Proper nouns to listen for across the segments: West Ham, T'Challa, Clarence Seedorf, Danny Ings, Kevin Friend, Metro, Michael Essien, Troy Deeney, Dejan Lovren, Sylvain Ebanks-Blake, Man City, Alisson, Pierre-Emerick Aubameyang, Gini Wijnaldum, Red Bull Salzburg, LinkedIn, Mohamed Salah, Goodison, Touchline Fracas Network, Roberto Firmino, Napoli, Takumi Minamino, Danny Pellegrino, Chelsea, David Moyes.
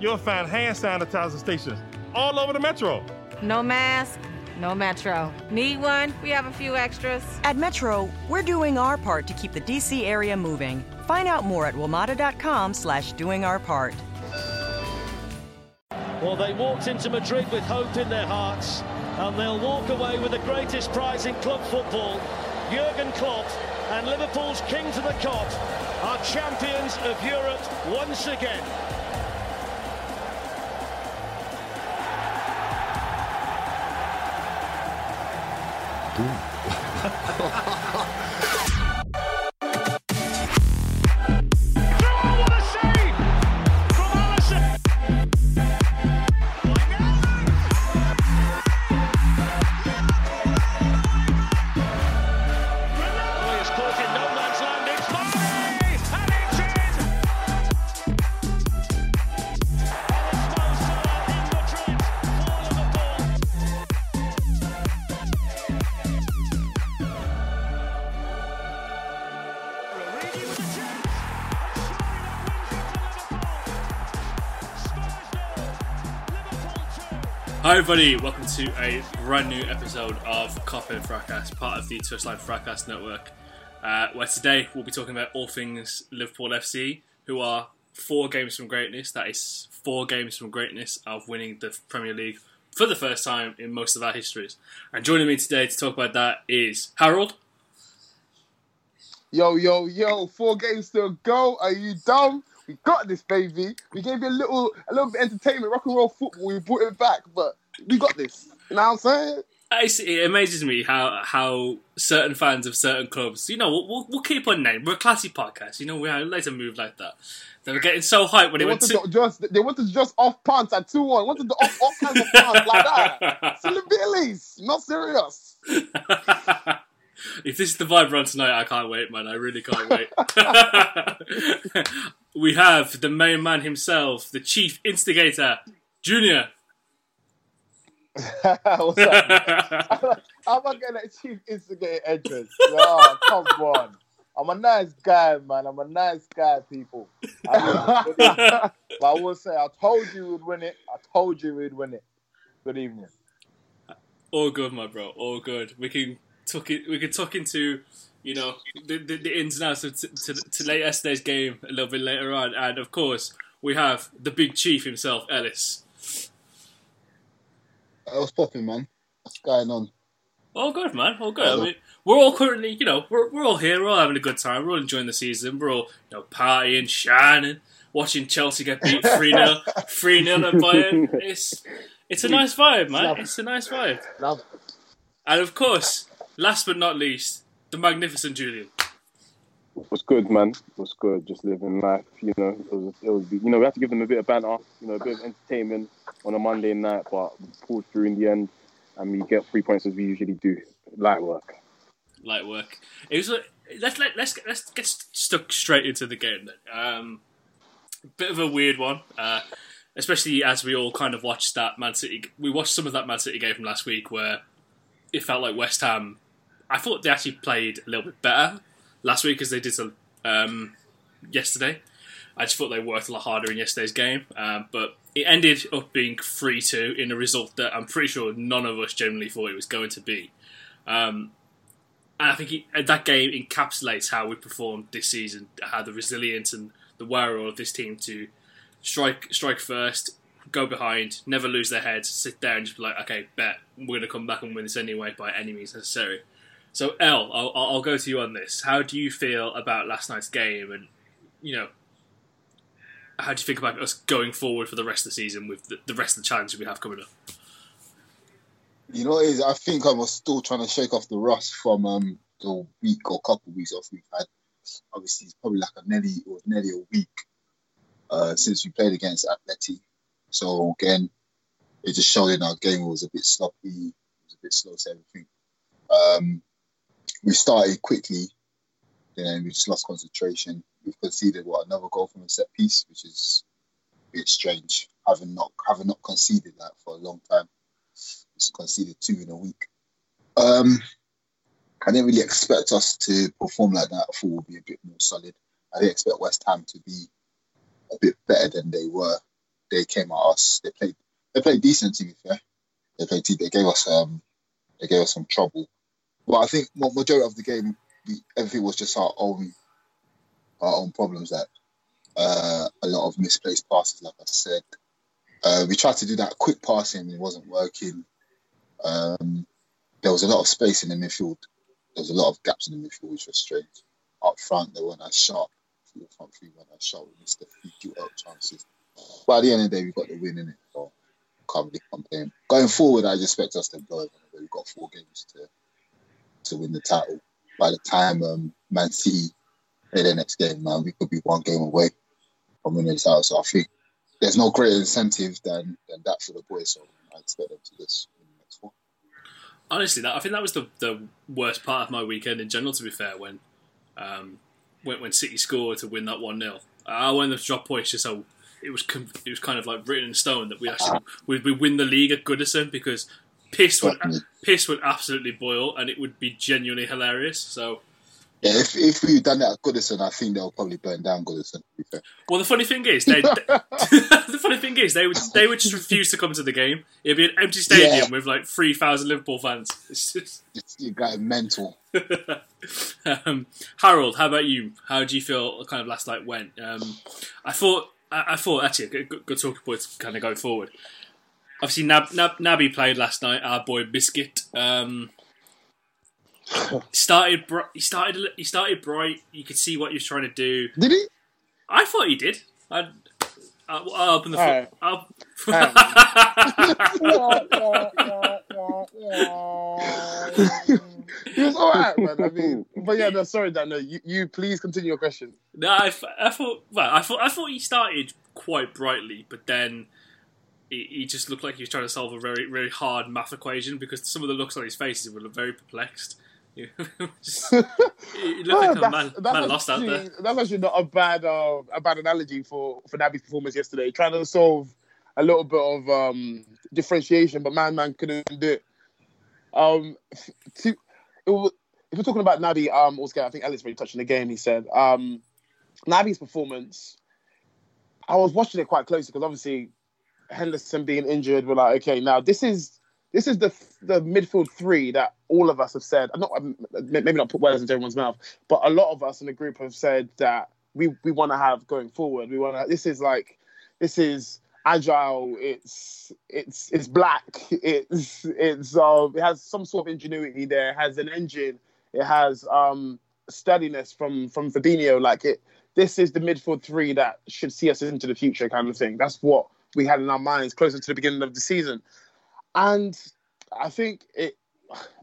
You'll find hand sanitizer stations all over the Metro. No mask, no Metro. Need one? We have a few extras. At Metro, we're doing our part to keep the D.C. area moving. Find out more at WMATA.com/doingourpart. Well, they walked into Madrid with hope in their hearts, and they'll walk away with the greatest prize in club football. Jurgen Klopp and Liverpool's king to the cop are champions of Europe once again. Hi everybody, welcome to a brand new episode of Cop and Fracas, part of the Touchline Fracas network, where today we'll be talking about all things Liverpool FC, who are 4 games from greatness. That is 4 games from greatness of winning the Premier League for the first time in most of our histories. And joining me today to talk about that is Harold. Yo, 4 games to go, are you dumb? We got this, baby. We gave you a little bit of entertainment, rock and roll football, we brought it back, but we got this. You know what I'm saying? It amazes me how certain fans of certain clubs, you know, we'll keep on name. We're a classy podcast, you know, we let them move like that. They were getting so hyped when they went to... They wanted to just off pants at 2-1. Wanted to off hands of pants like that. It's not serious. If this is the vibe run tonight, I can't wait, man. I really can't wait. We have the main man himself, the chief instigator, Junior. What's up? How am I getting that chief instigator entrance? Oh, come on. I'm a nice guy, man. I'm a nice guy, people. But I will say, I told you we'd win it. I told you we'd win it. Good evening. All good, my bro. All good. We can talk into, you know, the ins and outs of to yesterday's game a little bit later on. And, of course, we have the big chief himself, Ellis. What's popping, man? What's going on? All good, man. All good. I mean, we're all currently, you know, we're all here. We're all having a good time. We're all enjoying the season. We're all, you know, partying, shining, watching Chelsea get beat 3-0. 3-0 at Bayern. It's a nice vibe, man. It's a nice vibe. Love it. And, of course, last but not least, the magnificent Julian. What's good, man? What's good? Just living life, you know. It was, we have to give them a bit of banter, you know, a bit of entertainment on a Monday night, but we pulled through in the end, and we get 3 points as we usually do. Light work. It was. Let's get stuck straight into the game then. Bit of a weird one, especially as we all kind of watched that Man City. We watched some of that Man City game from last week where it felt like West Ham. I thought they actually played a little bit better last week as they did yesterday. I just thought they worked a lot harder in yesterday's game. But it ended up being 3-2 in a result that I'm pretty sure none of us generally thought it was going to be. And I think that game encapsulates how we performed this season, how the resilience and the wherewithal of this team to strike first, go behind, never lose their head, sit there and just be like, okay, bet, we're going to come back and win this anyway by any means necessary. So, El, I'll go to you on this. How do you feel about last night's game? And, you know, how do you think about us going forward for the rest of the season with the rest of the challenges we have coming up? You know, I think I was still trying to shake off the rust from the week or couple of weeks off we've had. Obviously, it's probably like nearly a week since we played against Atleti. So, again, it just showed in our game it was a bit sloppy. It was a bit slow to everything. We started quickly, then we just lost concentration. We've conceded, another goal from a set piece, which is a bit strange. Having not conceded that for a long time. Just conceded 2 in a week. I didn't really expect us to perform like that. I thought we'd be a bit more solid. I didn't expect West Ham to be a bit better than they were. They came at us. They played decent, to be fair. They gave us some trouble. But I think the majority of the game, everything was just our own problems. That a lot of misplaced passes, like I said. We tried to do that quick passing, and it wasn't working. There was a lot of space in the midfield. There was a lot of gaps in the midfield, which was strange. Up front, they weren't as sharp. The front three weren't as sharp. We missed a few good chances. But at the end of the day, we got the win, innit? So can't really complain. Going forward, I just expect us to blow it. We've got 4 games to win the title. By the time Man City play their next game, man, we could be 1 game away from winning the title. So I think there's no greater incentive than that for the boys. So I expect them to just win the next 1. Honestly, I think that was the worst part of my weekend in general, to be fair, when City scored to win that 1-0. I wanted them to drop points just so it was kind of like written in stone that we actually we win the league at Goodison, because piss would absolutely boil and it would be genuinely hilarious. So yeah, if we'd done that at Goodison, I think they'll probably burn down Goodison, to be fair. Well, the funny thing is, they would just refuse to come to the game. It'd be an empty stadium with like 3,000 Liverpool fans. It's just you got mental. Harold, how about you? How do you feel kind of last night went? I thought actually a good talking point kind of going forward. Obviously, Naby played last night. Our boy Biscuit. He started bright. You could see what he was trying to do. Did he? I thought he did. I'll open the floor. He was all right, man. I mean, but yeah, no, sorry, Dan. No, you please continue your question. No, I thought he started quite brightly, but then he just looked like he was trying to solve a very, very hard math equation, because some of the looks on his faces were very perplexed. He looked like a man lost out there. That's actually not a bad analogy for Naby's performance yesterday. Trying to solve a little bit of differentiation, but man couldn't do it. If we're talking about Naby, I think Alex really touched on the game. He said Naby's performance. I was watching it quite closely because obviously Henderson being injured, we're like, okay, now this is the midfield three that all of us have said, maybe not put words into everyone's mouth, but a lot of us in the group have said that we want to have going forward. This is agile. It's black. It has some sort of ingenuity there. It has an engine. It has steadiness from Fabinho. This is the midfield three that should see us into the future, kind of thing. That's what we had in our minds closer to the beginning of the season. And I think it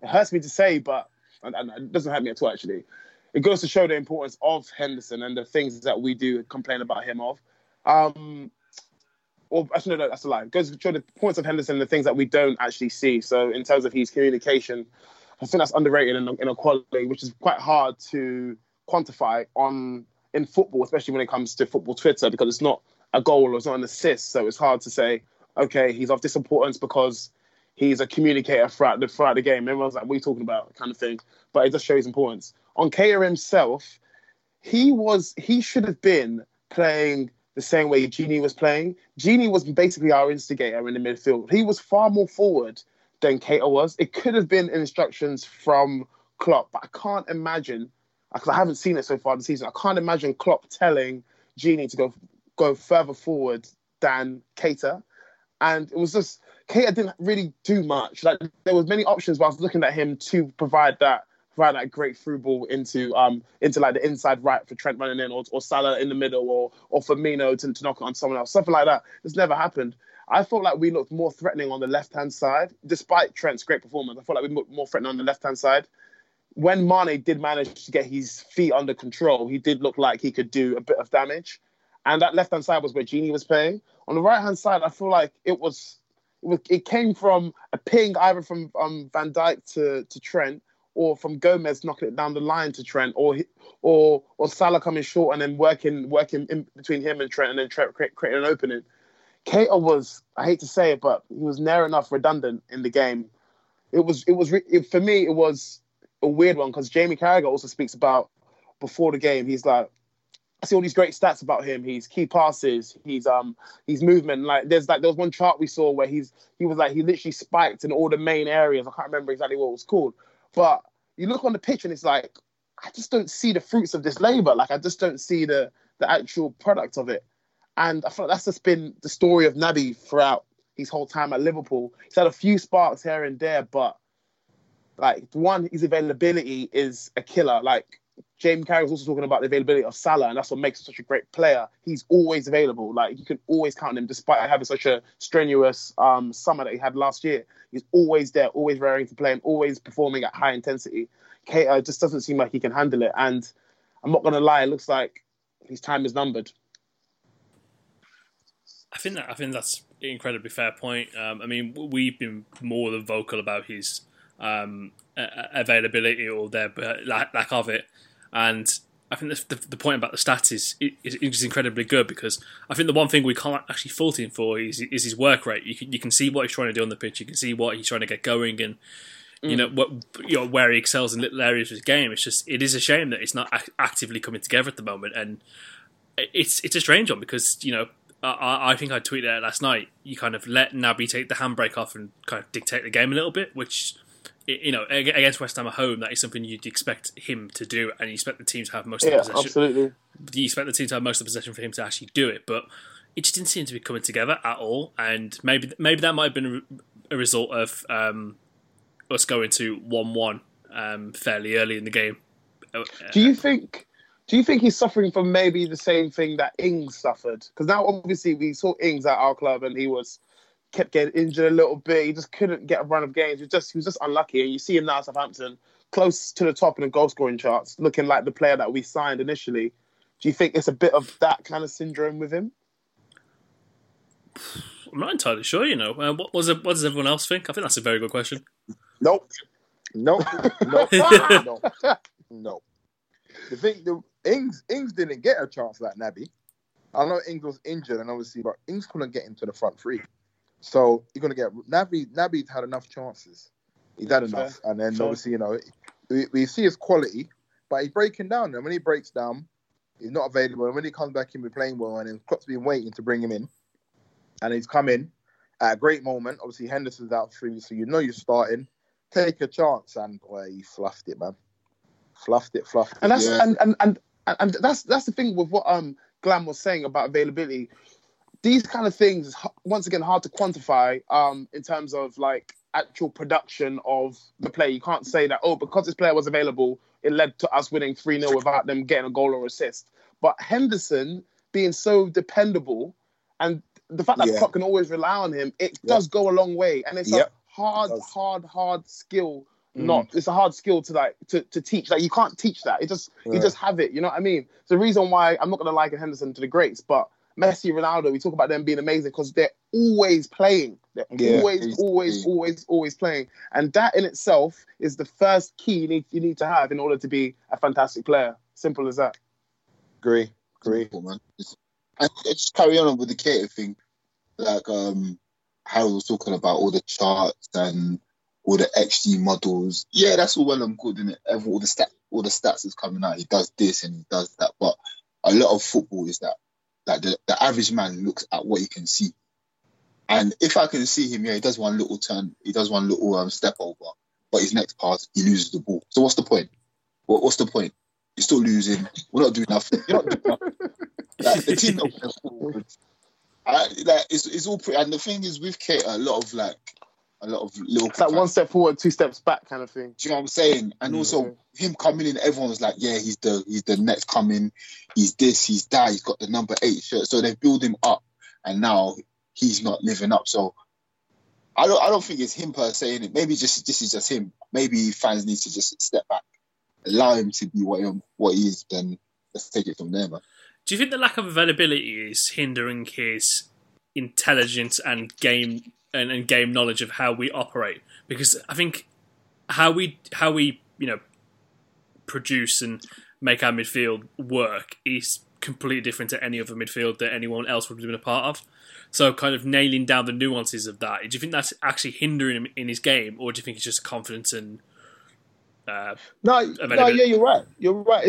hurts me to say, but and it doesn't hurt me at all, actually. It goes to show the importance of Henderson and the things that we do complain about him of. Or actually, no, that's a lie. It goes to show the points of Henderson and the things that we don't actually see. So in terms of his communication, I think that's underrated in a quality, which is quite hard to quantify in football, especially when it comes to football Twitter, because it's not a goal or it's not an assist. So it's hard to say, okay, he's of this importance because he's a communicator throughout the game. Everyone's like, what are you talking about? Kind of thing. But it just shows importance. On Keïta himself, he should have been playing the same way Gini was playing. Gini was basically our instigator in the midfield. He was far more forward than Keïta was. It could have been instructions from Klopp, but I can't imagine, because I haven't seen it so far this season, I can't imagine Klopp telling Gini to go further forward than Keïta. And it was just, Keïta didn't really do much. Like, there was many options, but I was looking at him to provide that great through ball into like the inside right for Trent running in, or Salah in the middle, or Firmino to knock it on someone else. Something like that. It's never happened. I felt like we looked more threatening on the left-hand side, despite Trent's great performance. I felt like we looked more threatening on the left-hand side. When Mane did manage to get his feet under control, he did look like he could do a bit of damage. And that left-hand side was where Gini was playing. On the right-hand side, I feel like it came from a ping either from Van Dijk to Trent, or from Gomez knocking it down the line to Trent, or Salah coming short and then working in between him and Trent, and then Trent creating an opening. Keïta was, I hate to say it, but he was near enough redundant in the game. It was for me, it was a weird one, because Jamie Carragher also speaks about before the game. He's like, I see all these great stats about him. He's key passes. He's movement. Like, there was one chart we saw where he literally spiked in all the main areas. I can't remember exactly what it was called. But you look on the pitch and it's like, I just don't see the fruits of this labour. Like, I just don't see the actual product of it. And I feel like that's just been the story of Naby throughout his whole time at Liverpool. He's had a few sparks here and there, but like, one, his availability is a killer. Like, Jamie Carragher was also talking about the availability of Salah, and that's what makes him such a great player. He's always available. Like, you can always count on him, despite having such a strenuous summer that he had last year. He's always there, always raring to play, and always performing at high intensity. Keïta just doesn't seem like he can handle it, and I'm not going to lie, it looks like his time is numbered. I think that's an incredibly fair point. I mean, we've been more than vocal about his availability or their lack of it. And I think the point about the stats is incredibly good, because I think the one thing we can't actually fault him for is his work rate. You can see what he's trying to do on the pitch. You can see what he's trying to get going, and you know where he excels in little areas of his game. It's just, it is a shame that it's not actively coming together at the moment, and it's a strange one, because you know, I think I tweeted out last night. You kind of let Naby take the handbrake off and kind of dictate the game a little bit, which, you know, against West Ham at home, that is something you'd expect him to do, and you expect the team to have most of the possession. Absolutely. You expect the team to have most of the possession for him to actually do it, but it just didn't seem to be coming together at all. And maybe that might have been a result of us going to 1-1 fairly early in the game. Do you think he's suffering from maybe the same thing that Ings suffered? Because now, obviously, we saw Ings at our club, and he kept getting injured a little bit. He just couldn't get a run of games. He was just unlucky. And you see him now at Southampton, close to the top in the goal scoring charts, looking like the player that we signed initially. Do you think it's a bit of that kind of syndrome with him? I'm not entirely sure, you know. What does everyone else think? I think that's a very good question. Nope. The thing, Ings didn't get a chance like Naby. I know Ings was injured, and obviously, but Ings couldn't get into the front three. So you're gonna get Naby. Naby's had enough chances. He's had enough, and then obviously, you know, we see his quality, but he's breaking down. And when he breaks down, he's not available. And when he comes back in, we're playing well. And then Klopp's been waiting to bring him in, and he's come in at a great moment. Obviously, Henderson's out free, so you know you're starting. Take a chance, and boy, he fluffed it, man. Fluffed it. And that's and that's the thing with what Glam was saying about availability. These kind of things is, once again, hard to quantify in terms of, like, actual production of the player. You can't say that, because this player was available, it led to us winning 3-0 without them getting a goal or assist. But Henderson being so dependable, and the fact that Klopp can always rely on him, it does go a long way. And it's a hard skill. It's a hard skill to to teach. Like, you can't teach that. It just you just have it. You know what I mean? It's the reason why I'm not going to liken Henderson to the greats, but Messi, Ronaldo, we talk about them being amazing because they're always playing. They're always playing. And that in itself is the first key you need to have in order to be a fantastic player. Simple as that. Agree. Man. And just carry on with the Keïta thing. Like Harold was talking about all the charts and all the XG models. Yeah, that's all well and good, isn't it? All the stats is coming out. He does this and he does that. But a lot of football is that, like, the average man looks at what he can see. And if I can see him, he does one little turn, he does one little step over, but his next pass, he loses the ball. So what's the point? What's the point? You're still losing. We're not doing nothing. You're not doing nothing. Like, the team It's all pretty. And the thing is, with Keita, a lot of little. It's like one step forward, two steps back, kind of thing. Do you know what I'm saying? And also him coming in, everyone's like, yeah, he's the next coming. He's this, he's that. He's got the number 8 shirt. So they build him up, and now he's not living up. So I don't think it's him per se. It maybe just this is just him. Maybe fans need to just step back, allow him to be what he is. Then let's take it from there, man. Do you think the lack of availability is hindering his intelligence and game knowledge of how we operate? Because I think how we produce and make our midfield work is completely different to any other midfield that anyone else would have been a part of. So kind of nailing down the nuances of that, do you think that's actually hindering him in his game, or do you think it's just confidence and availability? You're right.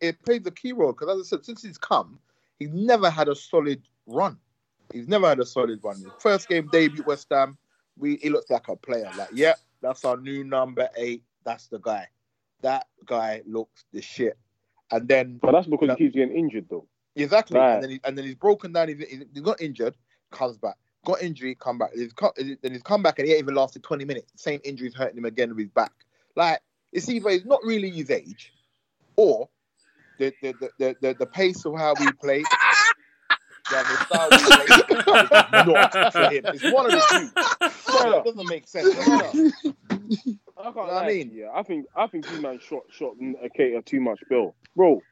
It plays a key role because, as I said, since he's come, he's never had a solid run. His first game debut West Ham, he looks like a player. Like, yeah, that's our new number 8. That's the guy. That guy looks the shit. And then, but that's because he keeps getting injured, though. Exactly. Right. And then he's broken down. He got injured, comes back. Got injury, come back. Then he's come back and he ain't even lasted 20 minutes. The same injury's hurting him again with his back. Like, it's either it's not really his age, or the pace of how we play. Yeah, the style we play is not for him. It's one of the two. It doesn't make sense. I think you man shot Keita too much, Bill. Bro,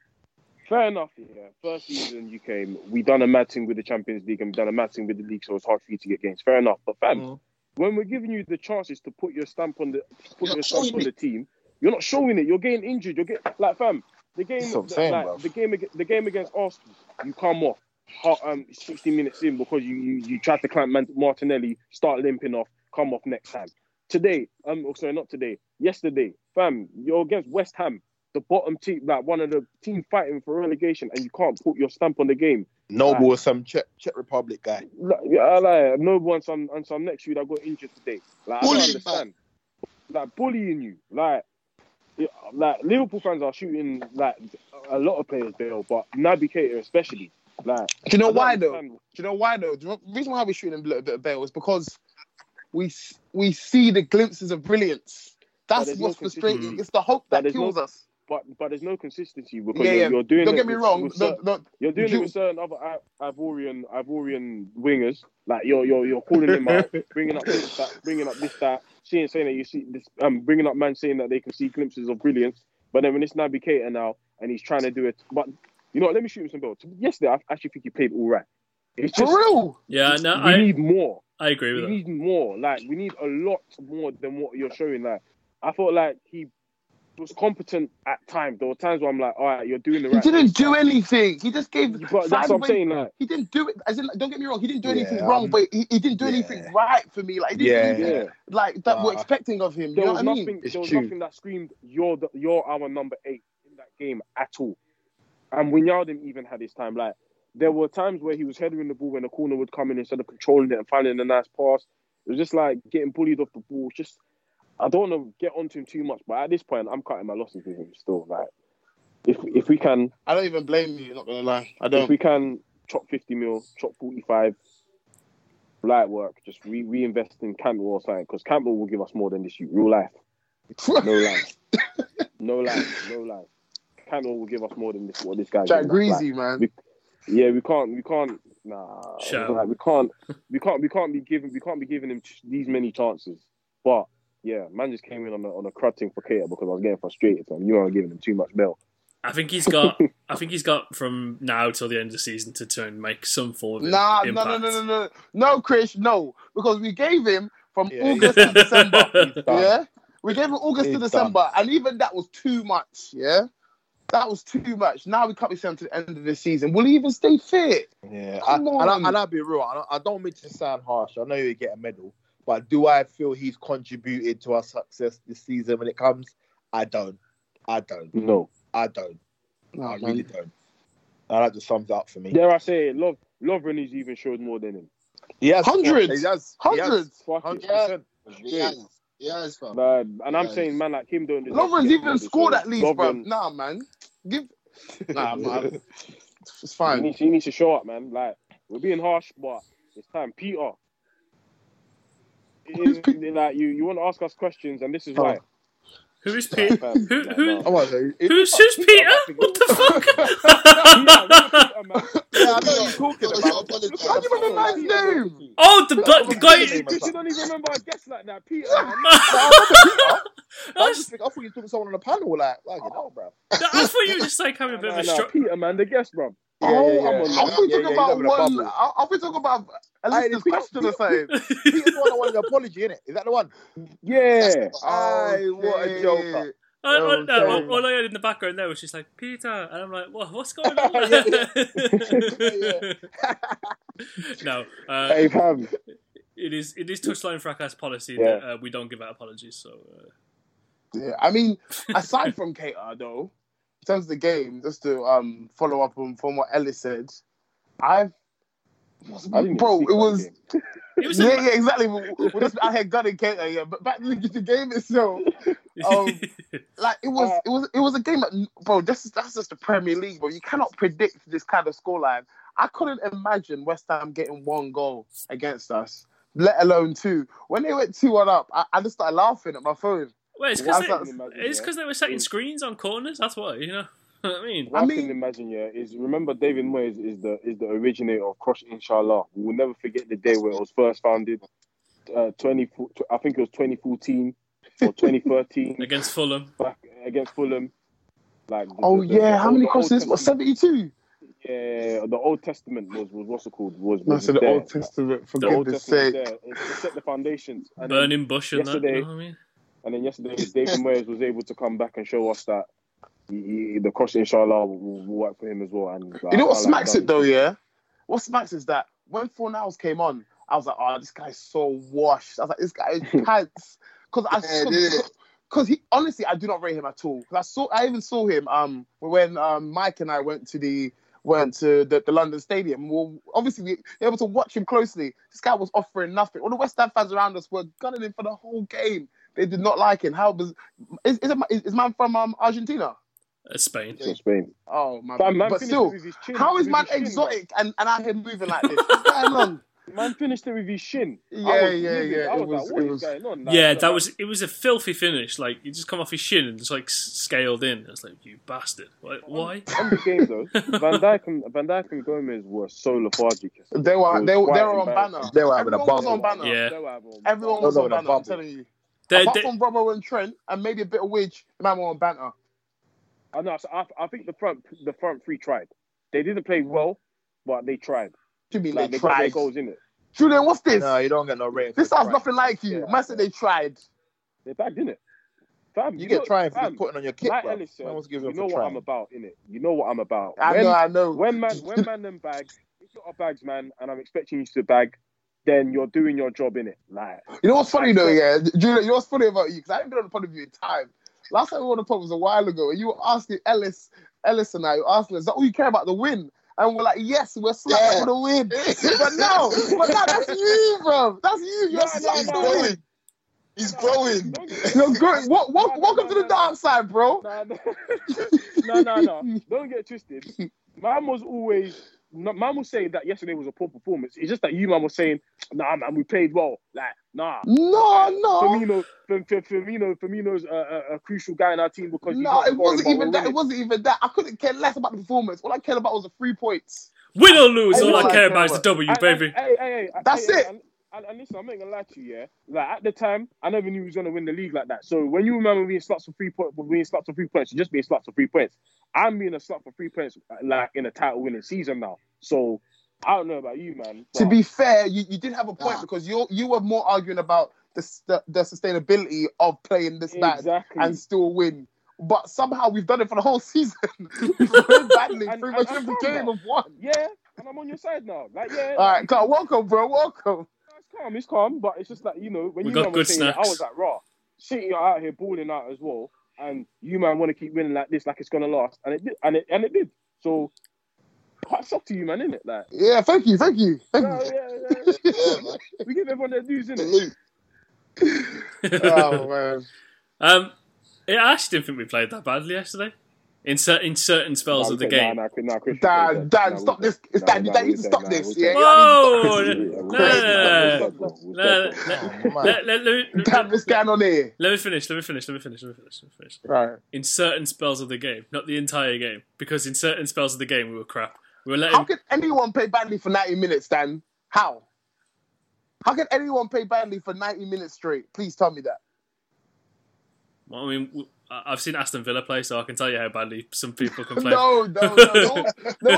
fair enough. Yeah, first season you came, we done a mad thing with the Champions League and we done a mad thing with the league, so it's hard for you to get games. Fair enough, but fam. Mm-hmm. When we're giving you the chances to put your stamp on the team, you're not showing it. You're getting injured. You're getting the game against Arsenal. You come off 60 minutes in because you tried to clamp Martinelli, start limping off, come off next time. Yesterday, fam, you're against West Ham, the bottom team, like one of the team fighting for relegation, and you can't put your stamp on the game. Noble was some Czech Republic guy. Noble and some next youth that got injured today. Like, I don't understand. Like, bullying you. Like Liverpool fans are shooting like a lot of players, Bill, but Naby Keïta especially. Like, do you know why though? The reason why we're shooting a little bit of Bale is because we see the glimpses of brilliance. That's what's frustrating. It's the hope that kills us. But there's no consistency because you're doing. Don't get me wrong. You're doing it with certain other Ivorian wingers. Like you're calling them out, bringing up this, that, saying that you see this, bringing up man saying that they can see glimpses of brilliance. But then when it's Naby Keïta now and he's trying to do it, but you know what, let me shoot him some balls. Yesterday, I actually think he played all right. It's just, for real. Yeah, no, we need more. I agree with that. We need more. Like we need a lot more than what you're showing. Like I felt like he was competent at times. There were times where I'm like, all right, you're doing the right thing. He didn't do anything. He just gave... But that's what I'm saying, like... He didn't do it... As in, like, don't get me wrong, he didn't do anything wrong, but he didn't do anything right for me. Like, he didn't do anything like that we're expecting of him. You know what I mean? There was nothing that screamed, you're our number 8 in that game at all. And Wijnaldum even had his time. Like, there were times where he was headering the ball when the corner would come in instead of controlling it and finding a nice pass. It was just like getting bullied off the ball. Just... I don't want to get onto him too much, but at this point, I'm cutting my losses with him still. Like, if we can... I don't even blame you, not going to lie. I don't. If we can chop 50 mil, chop 45, light work, just reinvest in Campbell or something, because Campbell will give us more than this year. Real life. No life. Campbell will give us more than this. What this guy Jack doing, Greasy, like, man. We can't... Nah. Like, we can't be giving him these many chances. But... Yeah, man just came in on a crud thing for Keita because I was getting frustrated. So you aren't giving him too much bail. I think he's got from now till the end of the season to turn and make some form of impact. No, Chris, no. Because we gave him from August to December. Yeah? We gave him August to December. And even that was too much, yeah? That was too much. Now we can't be sent to the end of the season. Will he even stay fit? Yeah. I'll be real. I don't mean to sound harsh. I know he'll get a medal. But do I feel he's contributed to our success this season when it comes? I don't. No. I don't. No, I really don't. And that just sums it up for me. Dare I say it, Lovren has even showed more than him. He has. Hundreds. Hundreds. 100%. Yes, fam. And I'm saying, man, like him doing this. Lovren's even scored at least, bro. Nah, man. Nah, man. It's fine. He needs to show up, man. Like, We're being harsh, but it's time. Peter, you want to ask us questions, and this is why. Who is Peter? Who's Peter? What the fuck? Yeah, I know what you're talking about. How do you remember my name? Oh, the guy. You don't even remember a guest like that, Peter. I thought you were talking to someone on the panel, like, you know, bro. I thought you were just like having a bit of a stroke. Peter, man, the guest, bro. Are we talking about at least this question or something? Peter's the one that wanted an apology, innit? Is that the one? Yeah. What a joker. All I heard in the background there was just like, Peter. And I'm like, what's going on? No. Hey, Pam. It is touchline fracass policy that we don't give out apologies. So. Yeah, I mean, aside from Keïta, though, in terms of the game, just to follow up from what Ellis said, exactly. We're just out here gunning Keïta, yeah. But back to the game itself, it was a game that, bro. That's just the Premier League, bro. You cannot predict this kind of scoreline. I couldn't imagine West Ham getting one goal against us, let alone two. When they went 2-1 up, I just started laughing at my phone. Well, it's because they were setting screens on corners. That's why, you know. What I mean, I can imagine. Yeah, remember David Moyes is the originator of Cross Inshallah. We will never forget the day where it was first founded. 2014 or 2013 against Fulham. Like. How many crosses? What, 72? Yeah, the Old Testament was what's it called? The Old Testament. For goodness sake, it set the foundations. Burning bush and that. You know what I mean? And then yesterday, David Moyes was able to come back and show us that the cross, inshallah, will work for him as well. And you know what smacks it, though, yeah? What smacks is that when Fornals came on, I was like, oh, this guy's so washed. I was like, this guy is pants. Because honestly, I do not rate him at all. I even saw him when Mike and I went to the London Stadium. Well, obviously, we were able to watch him closely. This guy was offering nothing. All the West Ham fans around us were gunning him for the whole game. They did not like him. Is man from Argentina? Spain. Yeah, Spain. Oh, man. Man but still, how is man exotic and out here moving like this? What's going on? Man finished it with his shin. Yeah. It was a filthy finish. Like, you just come off his shin and just, like, scaled in. It's like, you bastard. Like, why? On the game, though, Van Dijk and Gomez were so lethargic. They were on banner. They were having a bubble. Everyone was on banner, I'm telling you. Apart from Robbo and Trent, and maybe a bit of Widge, the man were on banter. I know. So I think the front three tried. They didn't play well, but they tried. You mean like, they tried? Got their goals in it. Julian, what's this? No, you don't get no rating. This sounds nothing like you. Yeah, man said they tried. They bagged in it. Fam, you get trying for putting on your kit. Like Ellis said, you know what I'm about, innit? You know what I'm about. I know. When man them bags, it's not a bags, man, and I'm expecting you to bag. Then you're doing your job, innit? Like, you know what's funny though, yeah? You know what's funny about you? Because I haven't been on the pod with you in time. Last time we were on the pod was a while ago, and you were asking Ellis and I, you were asking us, is that all you care about, the win? And we're like, yes, we're slapping the win. but now that's you, bro. That's you. You're slapping the win. He's growing. You're growing. Welcome to the dark side, bro. No. Don't get twisted. Man was always. Man was saying that yesterday was a poor performance. It's just that you, man, was saying, nah, man, we played well. Like, nah. No. Firmino's a crucial guy in our team because... No, it wasn't even that. It wasn't even that. I couldn't care less about the performance. All I cared about was the 3 points. Win or lose, all I care about is the W, baby. That's it. And listen, I'm not going to lie to you, yeah? Like, at the time, I never knew he was going to win the league like that. So when you remember being sluts for 3 points, you're just being sluts for 3 points. I'm being a slut for 3 points, like, in a title-winning season now. So I don't know about you, man. But... To be fair, you did have a point because you were more arguing about the sustainability of playing this bad and still win. But somehow we've done it for the whole season. We've been battling pretty much every game of one. Yeah, and I'm on your side now. Like, yeah. All right, God, welcome, bro. Welcome. It's calm, but it's just like, you know, when you were saying that, I was like, raw. City are out here balling out as well, and you, man, want to keep winning like this, like it's gonna last, and it did. So, hats off to you, man, innit? Like, yeah, thank you. Yeah. We give everyone their dues, innit? Oh man, I actually didn't think we played that badly yesterday. In certain spells of the game. Dan, stop this. You need to stop this. Yeah? Dan, what's going on here? Let me finish. Right. In certain spells of the game, not the entire game. Because in certain spells of the game, we were crap. How could anyone play badly for 90 minutes, Dan? How can anyone play badly for 90 minutes straight? Please tell me that. Well, I mean, I've seen Aston Villa play, so I can tell you how badly some people can play. No one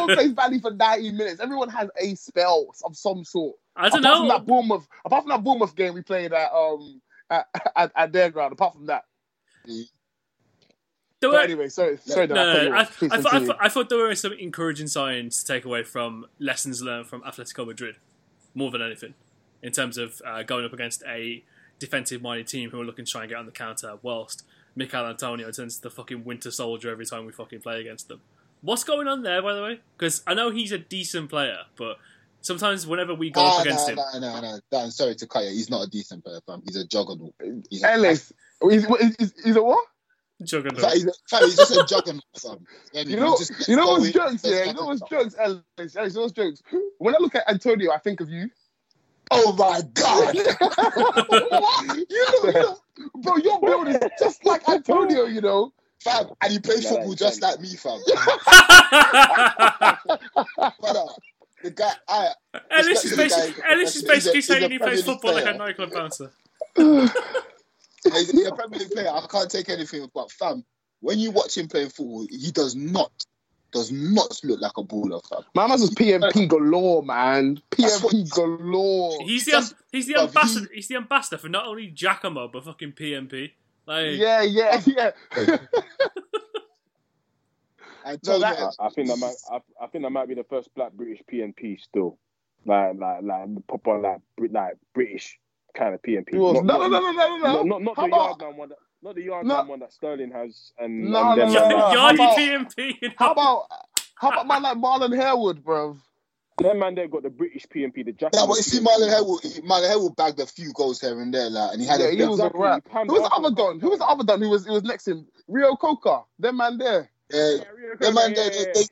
plays badly for 90 minutes. Everyone has a spell of some sort. I don't know. Apart from that Bournemouth game we played at their ground, apart from that. I thought there were some encouraging signs to take away from lessons learned from Atletico Madrid, more than anything, in terms of going up against a defensive-minded team who are looking to try and get on the counter, whilst Michail Antonio turns to the fucking winter soldier every time we fucking play against them. What's going on there, by the way? Because I know he's a decent player, but sometimes whenever we go up against him... No. I'm sorry to cut you. He's not a decent player, fam. He's a juggernaut. Ellis, he's a what? Juggernaut. He's just a juggernaut, fam. You know what's jokes, Ellis? When I look at Antonio, I think of you. Oh my God! Bro, your build is just like Antonio, you know, fam. And he plays football just like me, fam. The guy, Ellis is basically saying he plays football like a nightclub bouncer. He's a Premier League player. I can't take anything, but fam, when you watch him playing football, he does not look like a baller, fam. Man, that's just PMP galore, man. PMP galore. He's the ambassador for not only Giacomo, but fucking PMP. Like... Yeah. I think that might be the first black British PMP still. Like British kind of PMP. Not the Yardman one that Sterling has. Yardy PMP. How about man like Marlon Harewood, bruv? That man there got the British PMP, the Japanese. Yeah, but you see Marlon Harewood bagged a few goals here and there, like, and he had a... He was a rap. Who was the other Don who was next to him? Rio Coca. That man there. Yeah, Rio Coca.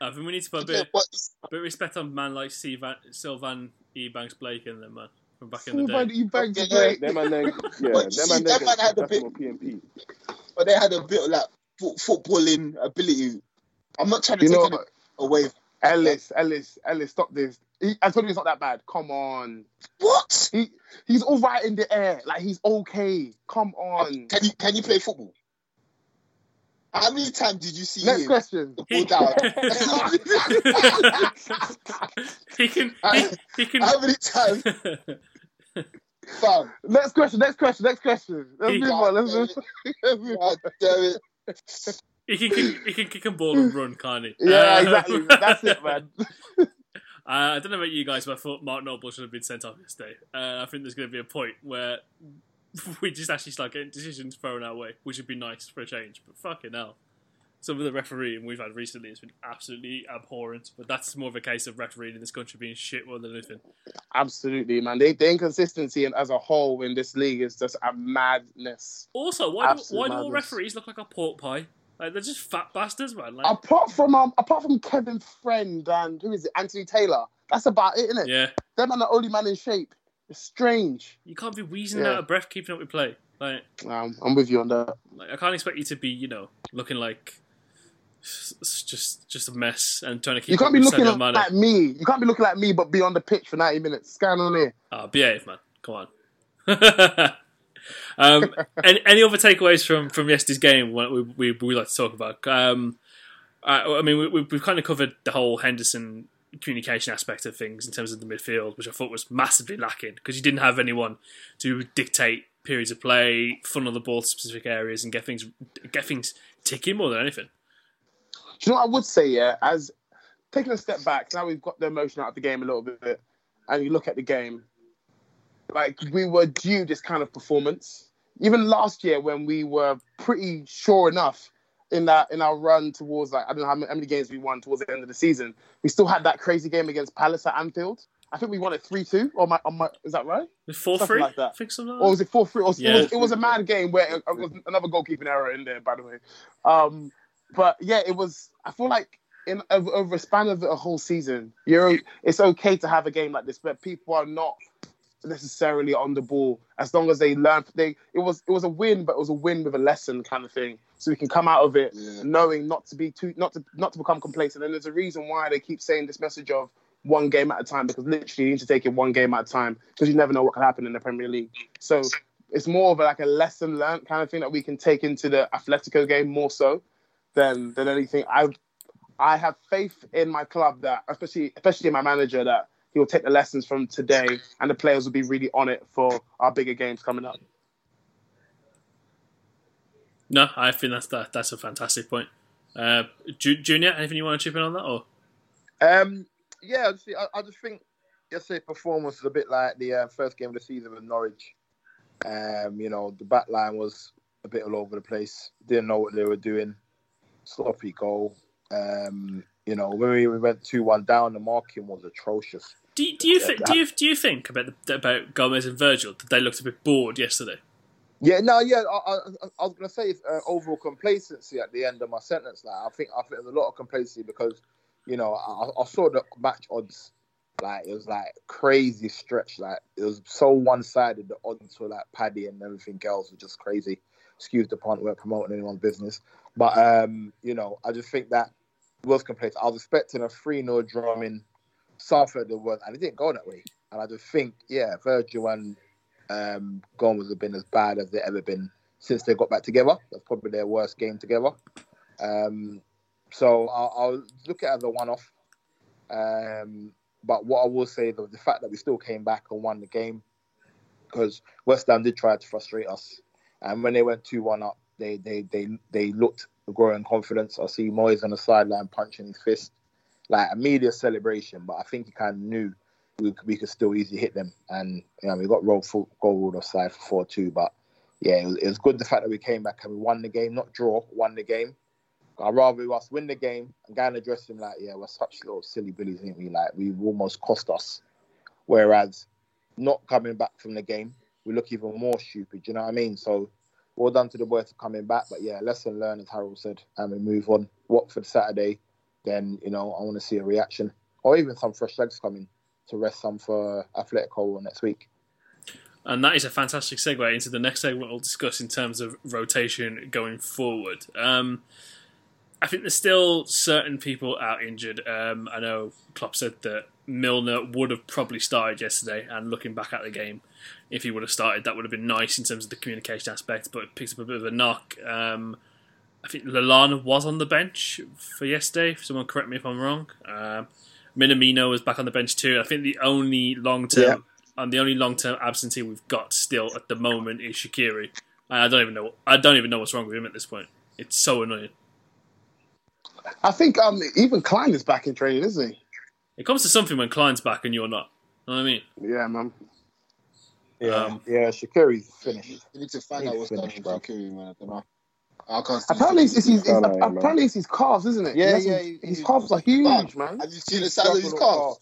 I think we need to put a bit of respect on man like Sylvain Ebanks-Blake in them, man. From back in the day. That man had a bit PMP. But they had a bit of like footballing ability. I'm not trying to take it away. Ellis, stop this. I told you it's not that bad. Come on. What? He's all right in the air. Like, he's okay. Come on. Can you play football? How many times did you see him? Next question. He can. How many times? Next question. Let's move on. Damn it. He can kick and ball and run, can't he? Yeah, exactly. That's it, man. I don't know about you guys, but I thought Mark Noble should have been sent off yesterday. I think there's going to be a point where we just actually start getting decisions thrown our way, which would be nice for a change. But fucking hell. Some of the refereeing we've had recently has been absolutely abhorrent, but that's more of a case of refereeing in this country being shit more than anything. Absolutely, man. The inconsistency as a whole in this league is just a madness. Also, why do all referees look like a pork pie? Like, they're just fat bastards, man. Like, apart from Kevin Friend and who is it, Anthony Taylor, that's about it, isn't it? Yeah, they're not the only man in shape. It's strange. You can't be wheezing out of breath keeping up with play. Like, I'm with you on that. Like, I can't expect you to be, looking like just a mess and trying to keep. You can't be looking like me. You can't be looking like me, but be on the pitch for 90 minutes. Scan on here. Behave, man. Come on. Any other takeaways from yesterday's game? We like to talk about. We've kind of covered the whole Henderson communication aspect of things in terms of the midfield, which I thought was massively lacking because you didn't have anyone to dictate periods of play, funnel the ball to specific areas, and get things ticking more than anything. Do you know what I would say? Yeah, as taking a step back, now we've got the emotion out of the game a little bit, and you look at the game. Like, we were due this kind of performance. Even last year when we were pretty sure enough in our run towards, like, I don't know how many games we won towards the end of the season, we still had that crazy game against Palace at Anfield. I think we won it 3-2. Is that right? 4-3? Like that. I think so. Or was it 4-3? It was a mad game where it was another goalkeeping error in there, by the way. But yeah, it was. I feel like in over a span of a whole season, it's okay to have a game like this, but people are not necessarily on the ball as long as they learn. It was a win, but it was a win with a lesson kind of thing. So we can come out of it knowing not to become complacent. And there's a reason why they keep saying this message of one game at a time, because literally you need to take it one game at a time, because you never know what can happen in the Premier League. So it's more of like a lesson learned kind of thing that we can take into the Atletico game more so than anything. I have faith in my club that, especially in my manager, that he will take the lessons from today and the players will be really on it for our bigger games coming up. No, I think that's a fantastic point. Junior, anything you want to chip in on that? Or? I just think yesterday's performance was a bit like the first game of the season with Norwich. The back line was a bit all over the place. Didn't know what they were doing. Sloppy goal. When we went 2-1 down, the marking was atrocious. Do you think about Gomez and Virgil that they looked a bit bored yesterday? I was going to say it's overall complacency at the end of my sentence. Like, I think there's a lot of complacency because I saw the match odds. Like, it was like crazy stretch. Like, it was so one-sided. The odds were like Paddy and everything else was just crazy. Excuse the pun, weren't promoting anyone's business. But I just think that was complete. I was expecting a 3-0 draw in Salford, and it didn't go that way. And I just think, Virgil and Gomez have been as bad as they've ever been since they got back together. That's probably their worst game together. So I'll look at it as a one-off. But what I will say is the fact that we still came back and won the game, because West Ham did try to frustrate us. And when they went 2-1 up, they looked growing confidence. I see Moyes on the sideline punching his fist, like a media celebration. But I think he kind of knew we could still easily hit them, and we got goal ruled offside for 4-2. But it was good the fact that we came back and we won the game, not draw, won the game. I'd rather us win the game and go in the dressing room we're such little silly billies, ain't we? Like, we almost cost us. Whereas not coming back from the game, we look even more stupid. Do you know what I mean? So. Well done to the boys for coming back. But lesson learned, as Harold said. And we move on. Watford Saturday. Then, I want to see a reaction. Or even some fresh legs coming to rest some for Atletico next week. And that is a fantastic segue into the next segment we'll discuss in terms of rotation going forward. I think there's still certain people out injured. I know Klopp said that Milner would have probably started yesterday, and looking back at the game, if he would have started, that would have been nice in terms of the communication aspect, but it picks up a bit of a knock. I think Lallana was on the bench for yesterday. Someone correct me if I'm wrong. Minamino was back on the bench too. I think the only long-term absentee we've got still at the moment is Shaqiri. And I don't even know what's wrong with him at this point. It's so annoying. I think even Klein is back in training, isn't he? It comes to something when Klein's back and you're not. You know what I mean? Yeah, man. Shaqiri's finished. You need to find out what's going on with Shaqiri, man. I don't know. Apparently it's his calves, isn't it? His calves are huge, man. Have you seen the size of his calves?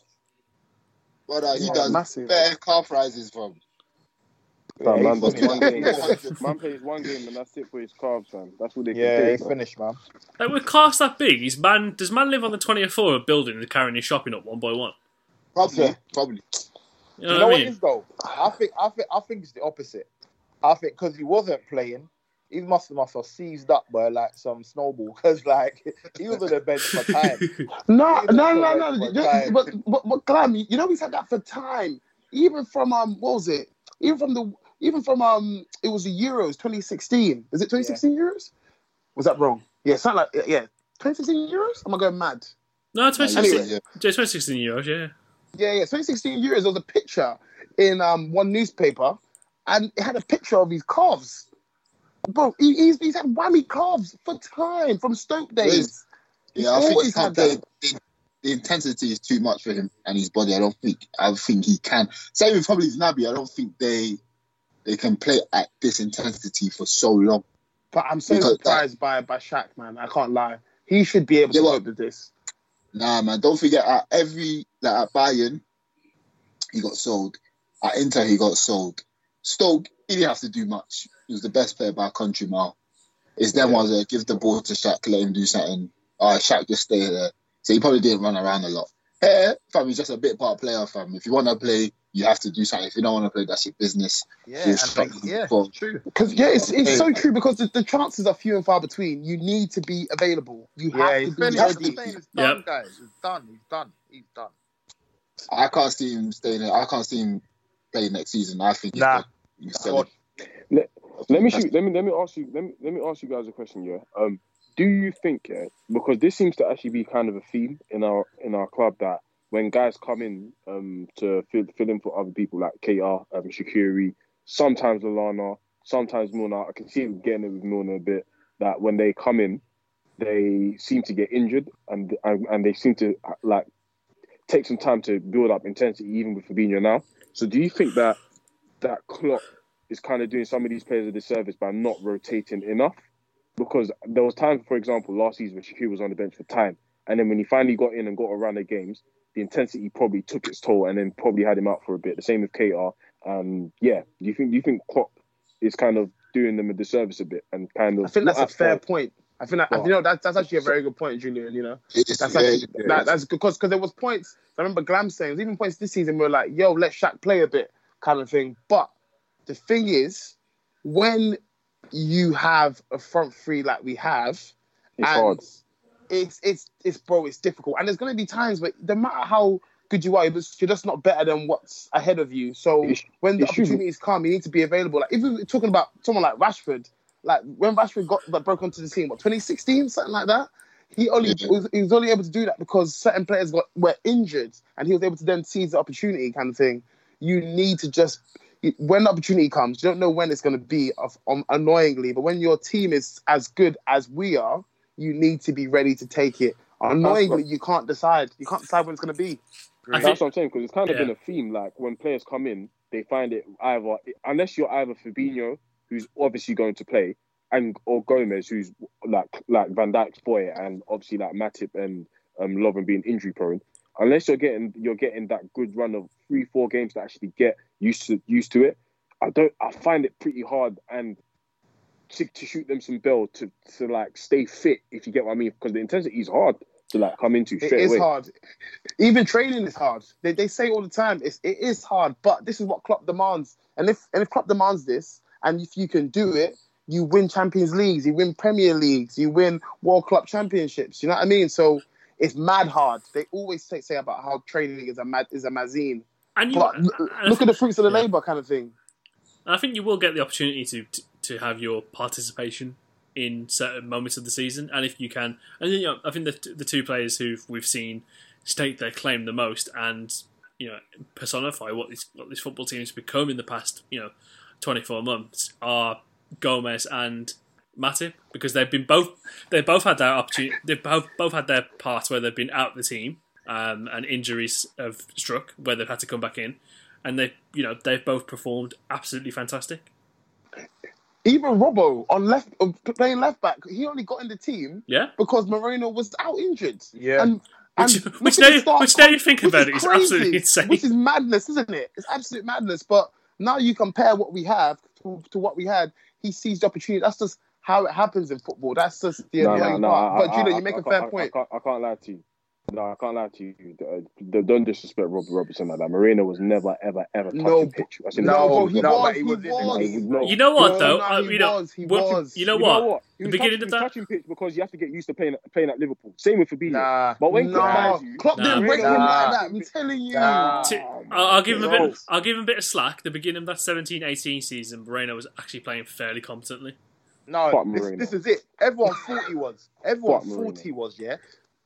Well, he does massive, better calf rises from. Man plays one game and that's it for his calves, man. That's what they can do. Yeah, he's finished, man. Like, with calves that big, does man live on the 20th floor of a building and carrying his shopping up one by one? Probably. You know what it is, though? I think it's the opposite. I think because he wasn't playing, his must have seized up by like some snowball, because like he was on the bench for time. No. But Glam, he's had that for time. Even from it was the Euros 2016. Is it 2016 Euros? Was that wrong? Yeah, it's not 2016 Euros. Am I going mad? No, 2016. Anyway, 2016 Euros. Yeah. 2016 Euros, there was a picture in one newspaper, and it had a picture of his calves. Bro, he's had whammy calves for time, from Stoke days. I think he's had the intensity is too much for him and his body. I don't think he can. Same with probably Naby. I don't think they can play at this intensity for so long. But I'm so surprised by Shaq, man. I can't lie. He should be able to cope with this. Nah, man, don't forget at Bayern, he got sold. At Inter, he got sold. Stoke, he didn't have to do much. He was the best player by a country mile. It's them ones that give the ball to Shaq, let him do something. Shaq, just stay there. So he probably didn't run around a lot. Hey, fam, he's just a bit part player, fam. If you want to play, you have to do something. If you don't want to play, that's your business. Yeah, true. Because it's so true, because the chances are few and far between. You need to be available. You have to be ready. It's done, guys. It's done. He's done. I can't see him staying there. I can't see him playing next season. I think he's still. Let me ask you guys a question, yeah. Do you think, because this seems to actually be kind of a theme in our club, that when guys come in to fill in for other people like KR, Shaqiri, sometimes Lallana, sometimes Milner, I can see him getting it with Milner a bit, that when they come in, they seem to get injured and they seem to like take some time to build up intensity, even with Fabinho now. So do you think that Klopp is kind of doing some of these players a disservice by not rotating enough? Because there was time, for example, last season when Shaqiri was on the bench for time, and then when he finally got in and got a run of games, the intensity probably took its toll and then probably had him out for a bit. The same with KR. Do you think Klopp is kind of doing them a disservice a bit and kind of? I think that's a fair point. I think that's actually a very good point, Julian. You know, that's because there was points. I remember Glam saying, even points this season we were like, "Yo, let Shaq play a bit," kind of thing. But the thing is, when you have a front three like we have, it's difficult. And there's going to be times where no matter how good you are, you're just not better than what's ahead of you. So when the opportunities come, you need to be available. Like if we're talking about someone like Rashford, like when Rashford broke onto the scene, 2016, something like that? He was only able to do that because certain players were injured and he was able to then seize the opportunity kind of thing. You need to just... When the opportunity comes, you don't know when it's going to be, annoyingly, but when your team is as good as we are, you need to be ready to take it. Annoyingly, you can't decide. You can't decide when it's going to be. That's what I'm saying, because it's kind of been a theme. Like, when players come in, they find it either... Unless you're either Fabinho, who's obviously going to play, or Gomez, who's like Van Dijk's boy, and obviously like Matip and Lovren being injury-prone. Unless you're getting that good run of 3-4 games to actually get used to it, I find it pretty hard and to shoot them some bell to like stay fit, if you get what I mean, because the intensity is hard to like come into straight away. It is hard. Even training is hard. They say all the time it is hard, but this is what Klopp demands. And if Klopp demands this, and if you can do it, you win Champions Leagues, you win Premier Leagues, you win World Club Championships. You know what I mean? So it's mad hard. They always say about how training is a mazine. And look at the fruits of the labour kind of thing. And I think you will get the opportunity to have your participation in certain moments of the season, and if you can, and you know, I think the two players who we've seen stake their claim the most, and you know, personify what this football team has become in the past 24 months are Gomez and Matip, because they've both had their parts where they've been out the team. And injuries have struck where they've had to come back in, and they've both performed absolutely fantastic. Even Robbo on playing left back, he only got in the team because Moreno was out injured. Yeah, which now you think about it, is absolutely insane. Which is madness, isn't it? It's absolute madness. But now you compare what we have to what we had. He seized the opportunity. That's just how it happens in football. That's just the annoying part. But Julian, you make a fair point. I can't lie to you. No, I can't lie to you. Don't disrespect Robert Robertson like that. Moreno was never, ever touching the pitch. He was. You know what, though? He was. He was touching pitch because you have to get used to playing at Liverpool. Same with Fabinho. Klopp didn't break him like that. I'm telling you. I'll give him a bit of slack. The beginning of that 17-18 season, Moreno was actually playing fairly competently. No, this is it. Everyone thought he was.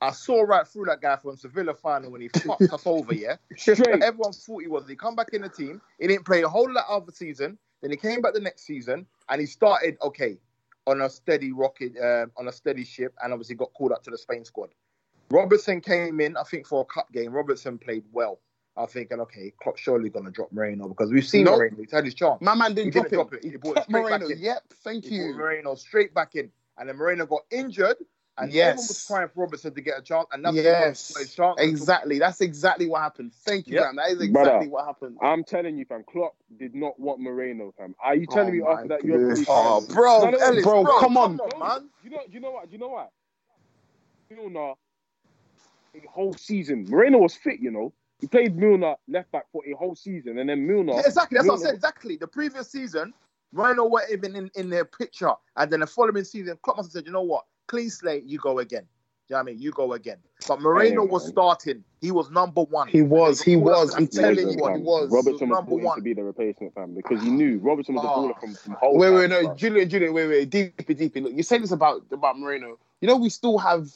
I saw right through that guy from Sevilla final when he fucked us over, yeah? Everyone thought he was. He come back in the team. He didn't play the whole lot of the season. Then he came back the next season and he started, on a steady rocket, on a steady ship, and obviously got called up to the Spain squad. Robertson came in, I think, for a cup game. Robertson played well. I'm thinking, Klopp's surely going to drop Moreno because we've seen Moreno. He's had his chance. My man didn't drop it. He brought it straight back in. And then Moreno got injured. And everyone was trying for Robertson to get a chance, and nothing was a chance. Exactly. That's exactly what happened. Thank you, fam. That is exactly what happened. I'm telling you, fam, Klopp did not want Moreno, fam. Are you telling me after that you're bro, come on, man. You know what? Milner, the whole season. Moreno was fit, you know. He played Milner left back for a whole season, and then Milner. Yeah, exactly. That's what I said. Exactly. The previous season, Moreno wasn't even in their picture, and then the following season, Klopp must have said, you know what? Clean slate, you go again. Do you know what I mean? You go again. But Moreno was starting. He was number one. He was. I'm telling you, he was. Robertson was number one to be the replacement, fam, because he knew Robertson was a baller from whole. Wait, no. Julian, wait. Deeply. Look, you said this about Moreno. You know, we still have,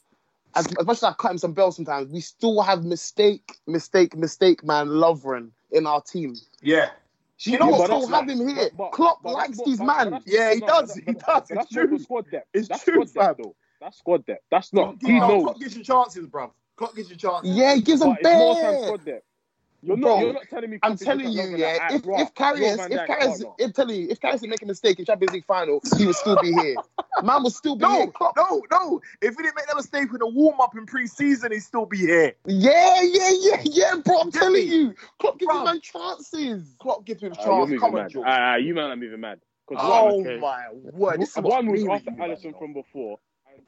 as much as I cut him some bells sometimes, we still have mistake man Lovren in our team. Yeah. You know what? Still have him here. Klopp likes these man. Yeah, he does. He does. It's true. It's true, fam. That's squad depth. That's not. He knows. Klopp gives you chances, bruv. Klopp gives you chances. Yeah, he gives them bare. You're not telling me. I'm telling you, yeah. If Karius didn't make a mistake in Champions League final, he would still be here. Man would still be here. No. If he didn't make that mistake with a warm up in pre-season, he'd still be here. Yeah, bro. I'm telling you, Klopp gives him man chances. Klopp gives him chances. Come on, Joe. You man, I'm even mad. Oh my word! One was after Alisson from before.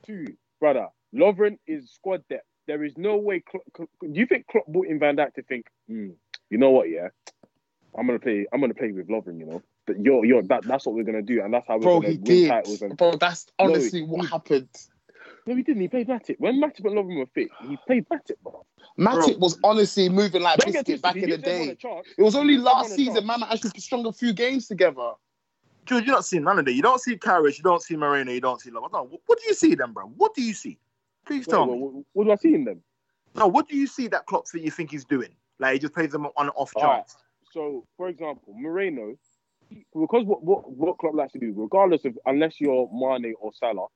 Two, brother, Lovren is squad depth. There is no way. Do you think Klopp brought in Van Dijk to think, you know what? Yeah, I'm gonna play with Lovren. You know, but you're that's what we're gonna do, and that's how we're gonna win titles. And bro, that's honestly what happened. No, he didn't. He played Matip. When Matip and Lovren were fit, he played Matip, bro. Matip was honestly moving like biscuit back in the day. It was only last season, man, that actually strung a few games together. Dude, you're not seeing none of that. You don't see Karius, you don't see Moreno, you don't see Lovren. No, what do you see then, bro? What do you see? Please tell me. What do I see in them? No, what do you see that Klopp that you think he's doing? Like, he just plays them on and off chance. Right. So, for example, Moreno, because what Klopp likes to do, regardless of, unless you're Mane or Salah,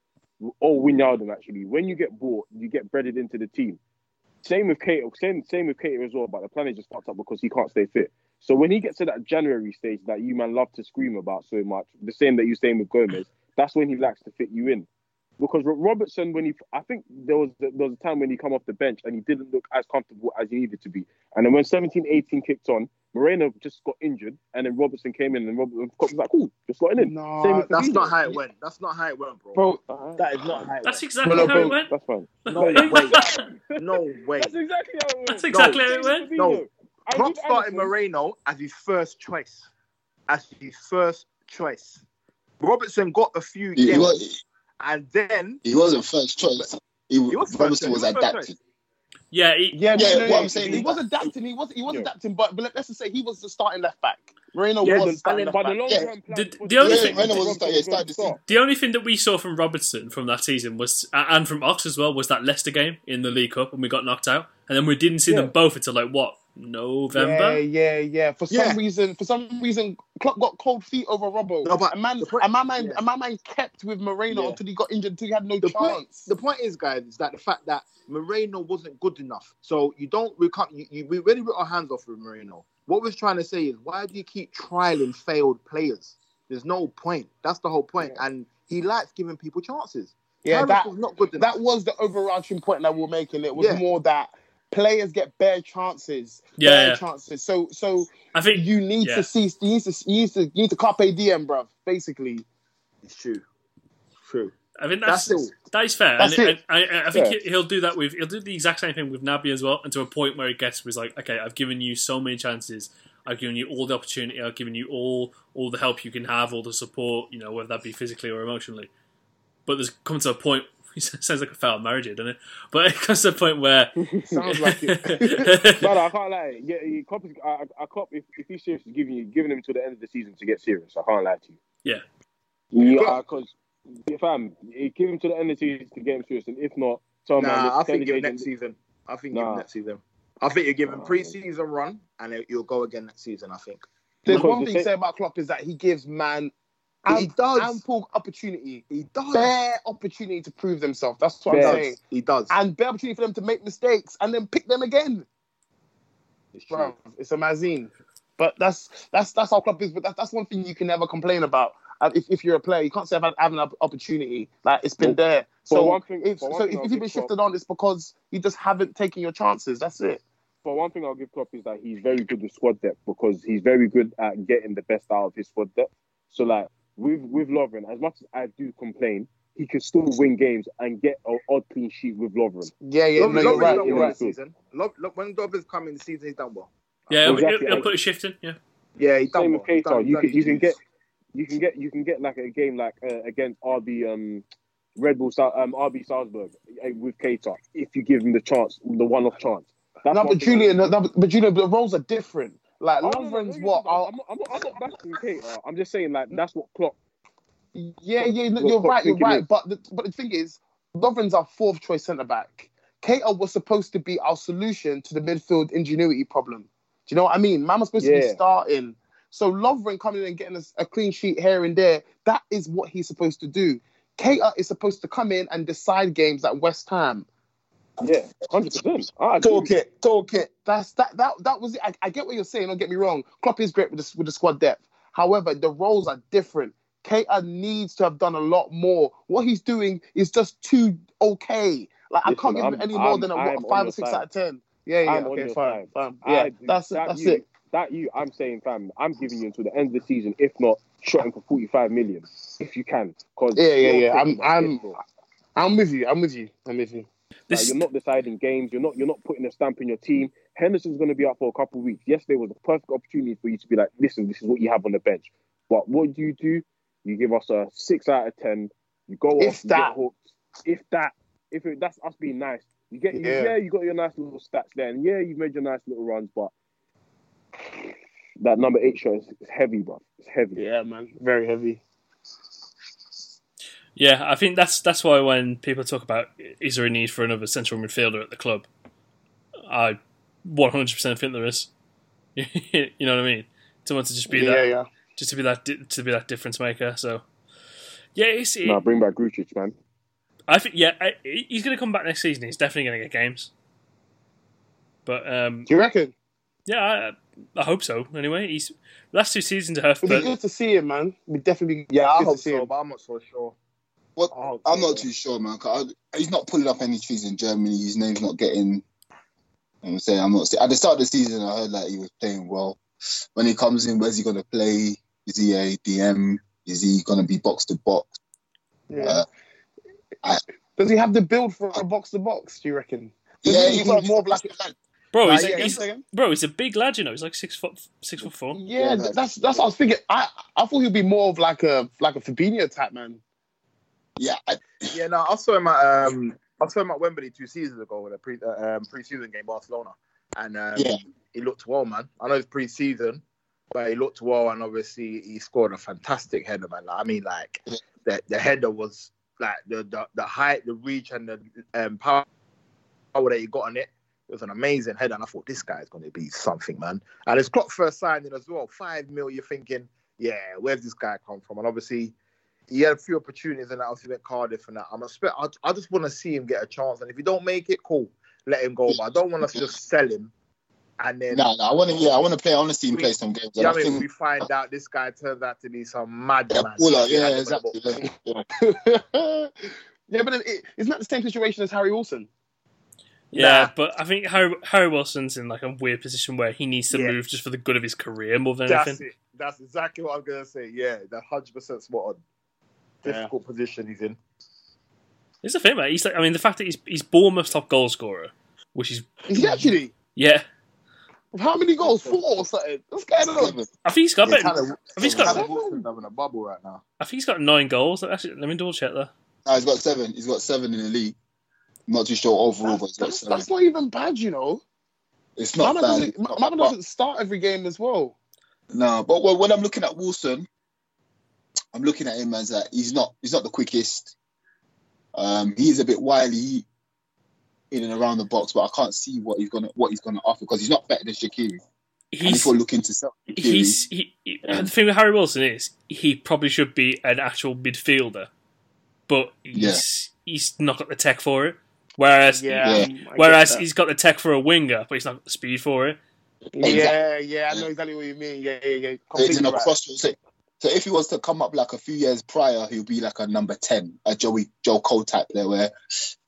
or Wijnaldum actually, when you get bought, you get breaded into the team. Same with Keita, same with Keita as well, but the planet just fucked up because he can't stay fit. So when he gets to that January stage that you, man, love to scream about so much, the same that you're saying with Gomez, that's when he likes to fit you in. Because Robertson, I think there was a time when he come off the bench and he didn't look as comfortable as he needed to be. And then when 17-18 kicked on, Moreno just got injured and then Robertson came in and Robertson was like, cool, just slotting in. No, that's not how it went. That's not how it went, bro. That is not how it went. That's exactly how it went. That's fine. No way. That's exactly how it went. That's exactly how it went. No. Klopp started Moreno as his first choice. Robertson got a few games. And then... He wasn't first choice. Robertson was adapted. Yeah, I'm saying. He was adapting. He was adapting, but let's just say he was the starting left back. Moreno was starting left back. The only thing that we saw from Robertson from that season was, and from Ox as well, was that Leicester game in the League Cup when we got knocked out. And then we didn't see them both until like, what? November. Yeah. For some reason, Klopp got cold feet over Robbo. No, and my man kept with Moreno until he got injured, until he had no chance. The point is, guys, is that the fact that Moreno wasn't good enough. So we really ripped our hands off with Moreno. What we're trying to say is, why do you keep trialing failed players? There's no point. That's the whole point. Yeah. And he likes giving people chances. Yeah, that was not good enough. That was the overarching point that we were making. It was more that players get bare chances. Chances. So I think you need to cease. You need to carpe diem, bruv. Basically, it's true. I mean, that is fair. That's and it. I think he'll do that with. He'll do the exact same thing with Naby as well, and to a point where it gets was like, okay, I've given you so many chances. I've given you all the opportunity. I've given you all the help you can have, all the support. You know, whether that be physically or emotionally. But there's come to a point. It sounds like a failed marriage, doesn't it? But it comes to a point where... sounds like it. Brother, I can't lie. Yeah, Klopp, if he's serious, he's giving him to the end of the season to get serious. I can't lie to you. Yeah, because if I'm... Give him to the end of the season to get him serious, and if not... I think give him next season. I think you give him pre-season run, and he'll go again next season, I think. There's one thing to say about Klopp is that he gives man... He does. Ample opportunity. He does. Bare opportunity to prove themselves. That's what I'm saying. He does. And bare opportunity for them to make mistakes and then pick them again. It's amazing. But that's how club is. But that's one thing you can never complain about. If you're a player, you can't say I haven't had an opportunity. Like, it's been there. So if you've been shifted on, it's because you just haven't taken your chances. That's it. But one thing I'll give Klopp is that he's very good with squad depth, because he's very good at getting the best out of his squad depth. So, like, with Lovren, as much as I do complain, he can still win games and get an odd clean sheet with Lovren. Lovren's season. When Lovren's come in the season, he's done well. Yeah, exactly. He'll put a shift in. Yeah, yeah, he's done well. Same with Keita. You can get like a game like against RB Red Bull RB Salzburg with Keita if you give him the chance, the one-off chance. But Julian, the roles are different. Like, Lovren's what? I'm not backing Keita. I'm just saying, like, that's what Klopp. You're right. But the thing is, Lovren's our fourth choice centre back. Keita was supposed to be our solution to the midfield ingenuity problem. Do you know what I mean? Man was supposed to be starting. So Lovren coming in and getting a clean sheet here and there, that is what he's supposed to do. Keita is supposed to come in and decide games at West Ham. Yeah, 100%. Talk it. That was it. I get what you're saying, don't get me wrong. Klopp is great with the squad depth. However, the roles are different. Keita needs to have done a lot more. What he's doing is just too okay. Like, listen, I can't give him any more than a 5 or 6 out of 10. Yeah. Okay, fine. Yeah, that's it. I'm saying, fam, I'm giving you until the end of the season, if not, shot him for 45 million, if you can. Yeah. I'm with you. You're not deciding games. You're not putting a stamp in your team. Henderson's going to be out for a couple of weeks. Yesterday was a perfect opportunity for you to be like, listen, this is what you have on the bench. But what do? You give us a 6 out of 10. You go off. If that's us being nice. You got your nice little stats there, and you've made your nice little runs, but that number 8 shot is heavy, bro. It's heavy. Yeah, man. Very heavy. Yeah, I think that's why when people talk about is there a need for another central midfielder at the club, I 100% think there is. You know what I mean? Someone to just be that difference maker. So yeah, bring back Grujic, man. I think he's going to come back next season. He's definitely going to get games. But do you reckon? Yeah, I hope so. Anyway, last 2 seasons at Hertford. It'd be good to see him, man. We definitely. Yeah, I hope so, but I'm not so sure. Well, I'm not too sure, man. He's not pulling up any trees in Germany. His name's not getting. At the start of the season, I heard like he was playing well. When he comes in, where's he going to play? Is he a DM? Is he going to be box to box? Yeah. Does he have the build for a box to box, do you reckon? He's like more black and white. Bro, he's a big lad, you know. He's like 6'4". Yeah, that's what I was thinking. I thought he'd be more of like a Fabinho type, man. Yeah. I saw him at Wembley 2 seasons ago with a pre-season game Barcelona, and he looked well, man. I know it's pre-season, but he looked well, and obviously he scored a fantastic header, man. Like, I mean, like the header was. Like the height, the reach, and the power that he got on it, it was an amazing header. And I thought, this guy's going to be something, man. And his Klopp first signing as well, 5 mil. You're thinking, where's this guy come from? And obviously, he had a few opportunities, and obviously went Cardiff and that. I just want to see him get a chance. And if he don't make it, cool, let him go. But I don't want us to just sell him. And then I want to play. I want to see him play some games. Yeah, we find out this guy turns out to be some madman. Exactly. But it's not the same situation as Harry Wilson. Yeah, but I think Harry Wilson's in like a weird position where he needs to move just for the good of his career more than anything. That's exactly what I'm gonna say. Yeah, that 100% spot on. Difficult position he's in. It's the thing, mate. He's like, I mean, the fact that he's Bournemouth's top goal scorer, which is he actually? Yeah. How many goals? 4 or something? What's going on? I think he's got having a bubble right now. I think he's got 9 goals. Actually, let me double check there. No, he's got 7. He's got 7 in the league. I'm not too sure overall, but he's got 7. That's not even bad, you know. It's not bad. Mama doesn't start every game as well. No, but when I'm looking at Wilson, I'm looking at him as that he's not the quickest. He's a bit wily in and around the box, but I can't see what he's gonna offer, because he's not better than Shaqiri. He's looking to sell Shaqiri. The thing with Harry Wilson is he probably should be an actual midfielder, but he's not got the tech for it. Whereas he's got the tech for a winger, but he's not got the speed for it. Exactly. Yeah, I know exactly what you mean. Yeah. It's in a crossroads. So if he was to come up like a few years prior, he'll be like a number 10, a Joe Cole type there where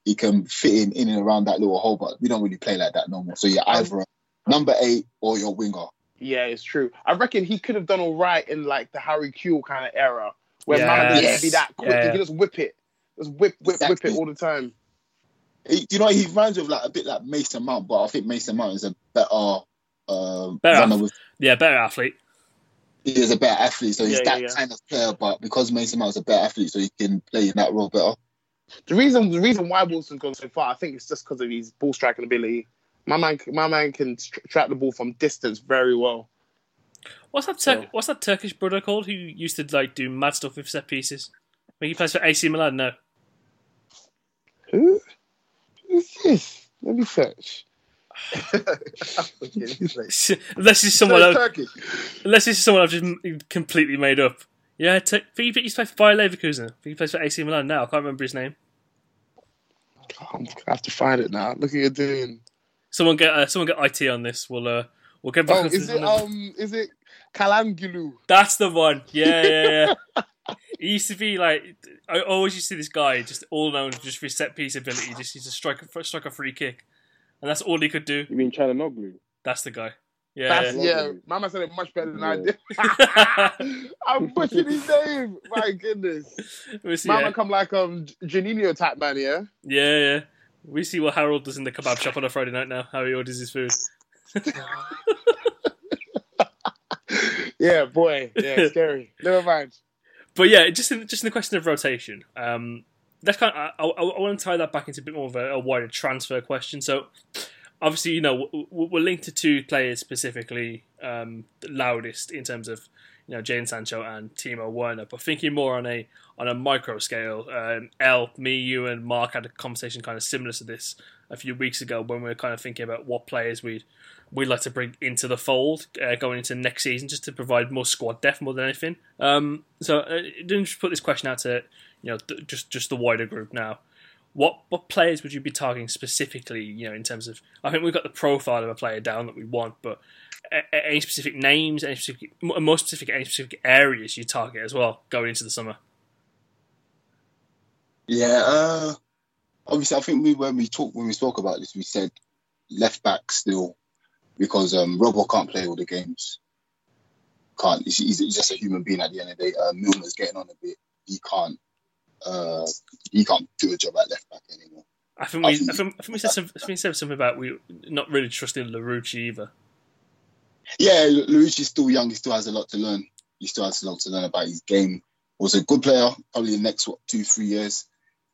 he can fit in and around that little hole, but we don't really play like that no more. So you're either a number 8 or your winger. Yeah, it's true. I reckon he could have done all right in like the Harry Kewell kind of era where man doesn't be that quick. He can just whip it. Just whip it all the time. You know, he reminds me of like a bit like Mason Mount, but I think Mason Mount is a better athlete. He is a better athlete, so he's that kind of player. But because Mason Mount is a better athlete, so he can play in that role better. The reason why Wilson's gone so far, I think, it's just because of his ball striking ability. My man can track the ball from distance very well. What's that Turkish brother called who used to like do mad stuff with set pieces? I think he plays for AC Milan now. Who is this? Let me search. Unless it's someone I've just completely made up. Yeah, he used to play for Bayer Leverkusen. He plays for AC Milan now. I can't remember his name. I'm gonna have to find it now. Look at you doing. Someone get IT on this. We'll get back. Is it Kalangulu? That's the one. Yeah. He used to be like, I always used to see this guy just all known just for his set piece ability. Just used to strike a free kick. And that's all he could do. You mean Çalhanoğlu? That's the guy. Yeah. Mama said it much better than I did. I'm pushing his name. My goodness. Mama come like Janino type man, yeah? Yeah. We see what Harold does in the kebab shop on a Friday night now, how he orders his food. Yeah, boy. Yeah, scary. Never mind. But yeah, just in the question of rotation, that's kind of, I want to tie that back into a bit more of a wider transfer question. So, obviously, you know, we're linked to two players specifically the loudest in terms of, you know, Jadon Sancho and Timo Werner. But thinking more on a micro scale, me, you, and Mark had a conversation kind of similar to this a few weeks ago when we were kind of thinking about what players we'd like to bring into the fold going into next season, just to provide more squad depth more than anything. So didn't just put this question out to, you know, just the wider group now. What players would you be targeting specifically, you know, in terms of... I think we've got the profile of a player down that we want, but any specific names, any specific areas you target as well going into the summer? Yeah, obviously I think when we spoke about this, we said left back still, because Robbo can't play all the games. Can't. He's just a human being at the end of the day. Milner's getting on a bit. He can't do a job at left back anymore. I think we said something about we not really trusting Larouche either. Yeah, Larouche is still young. He still has a lot to learn. He still has a lot to learn about his game. Was a good player. Probably the next 2-3 years,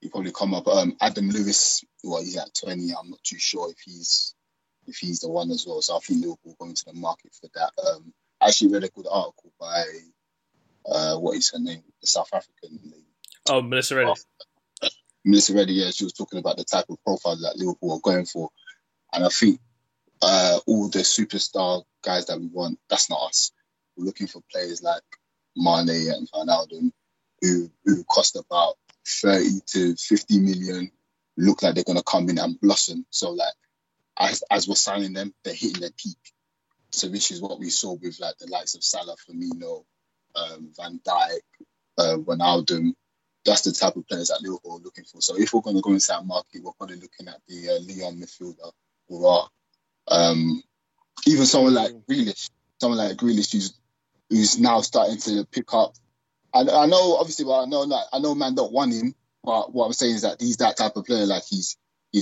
he'll probably come up. Adam Lewis, well, he's at 20. I'm not too sure if he's the one as well. So I think Liverpool going to the market for that. I actually read a good article by what is her name, the South African lady. Oh, Melissa Reddy. Melissa Reddy, yeah, she was talking about the type of profile that Liverpool are going for. And I think all the superstar guys that we want, that's not us. We're looking for players like Mane and Wijnaldum, who cost about 30 to 50 million, look like they're going to come in and blossom. So, like, as we're signing them, they're hitting their peak. So this is what we saw with, like, the likes of Salah, Firmino, Van Dijk, Wijnaldum. That's the type of players that Liverpool are looking for. So if we're going to go inside the market, we're probably looking at the Lyon midfielder, or even someone like Grealish. Someone like Grealish who's now starting to pick up. I know, obviously, well, I know man don't want him, but what I'm saying is that he's that type of player. Like he's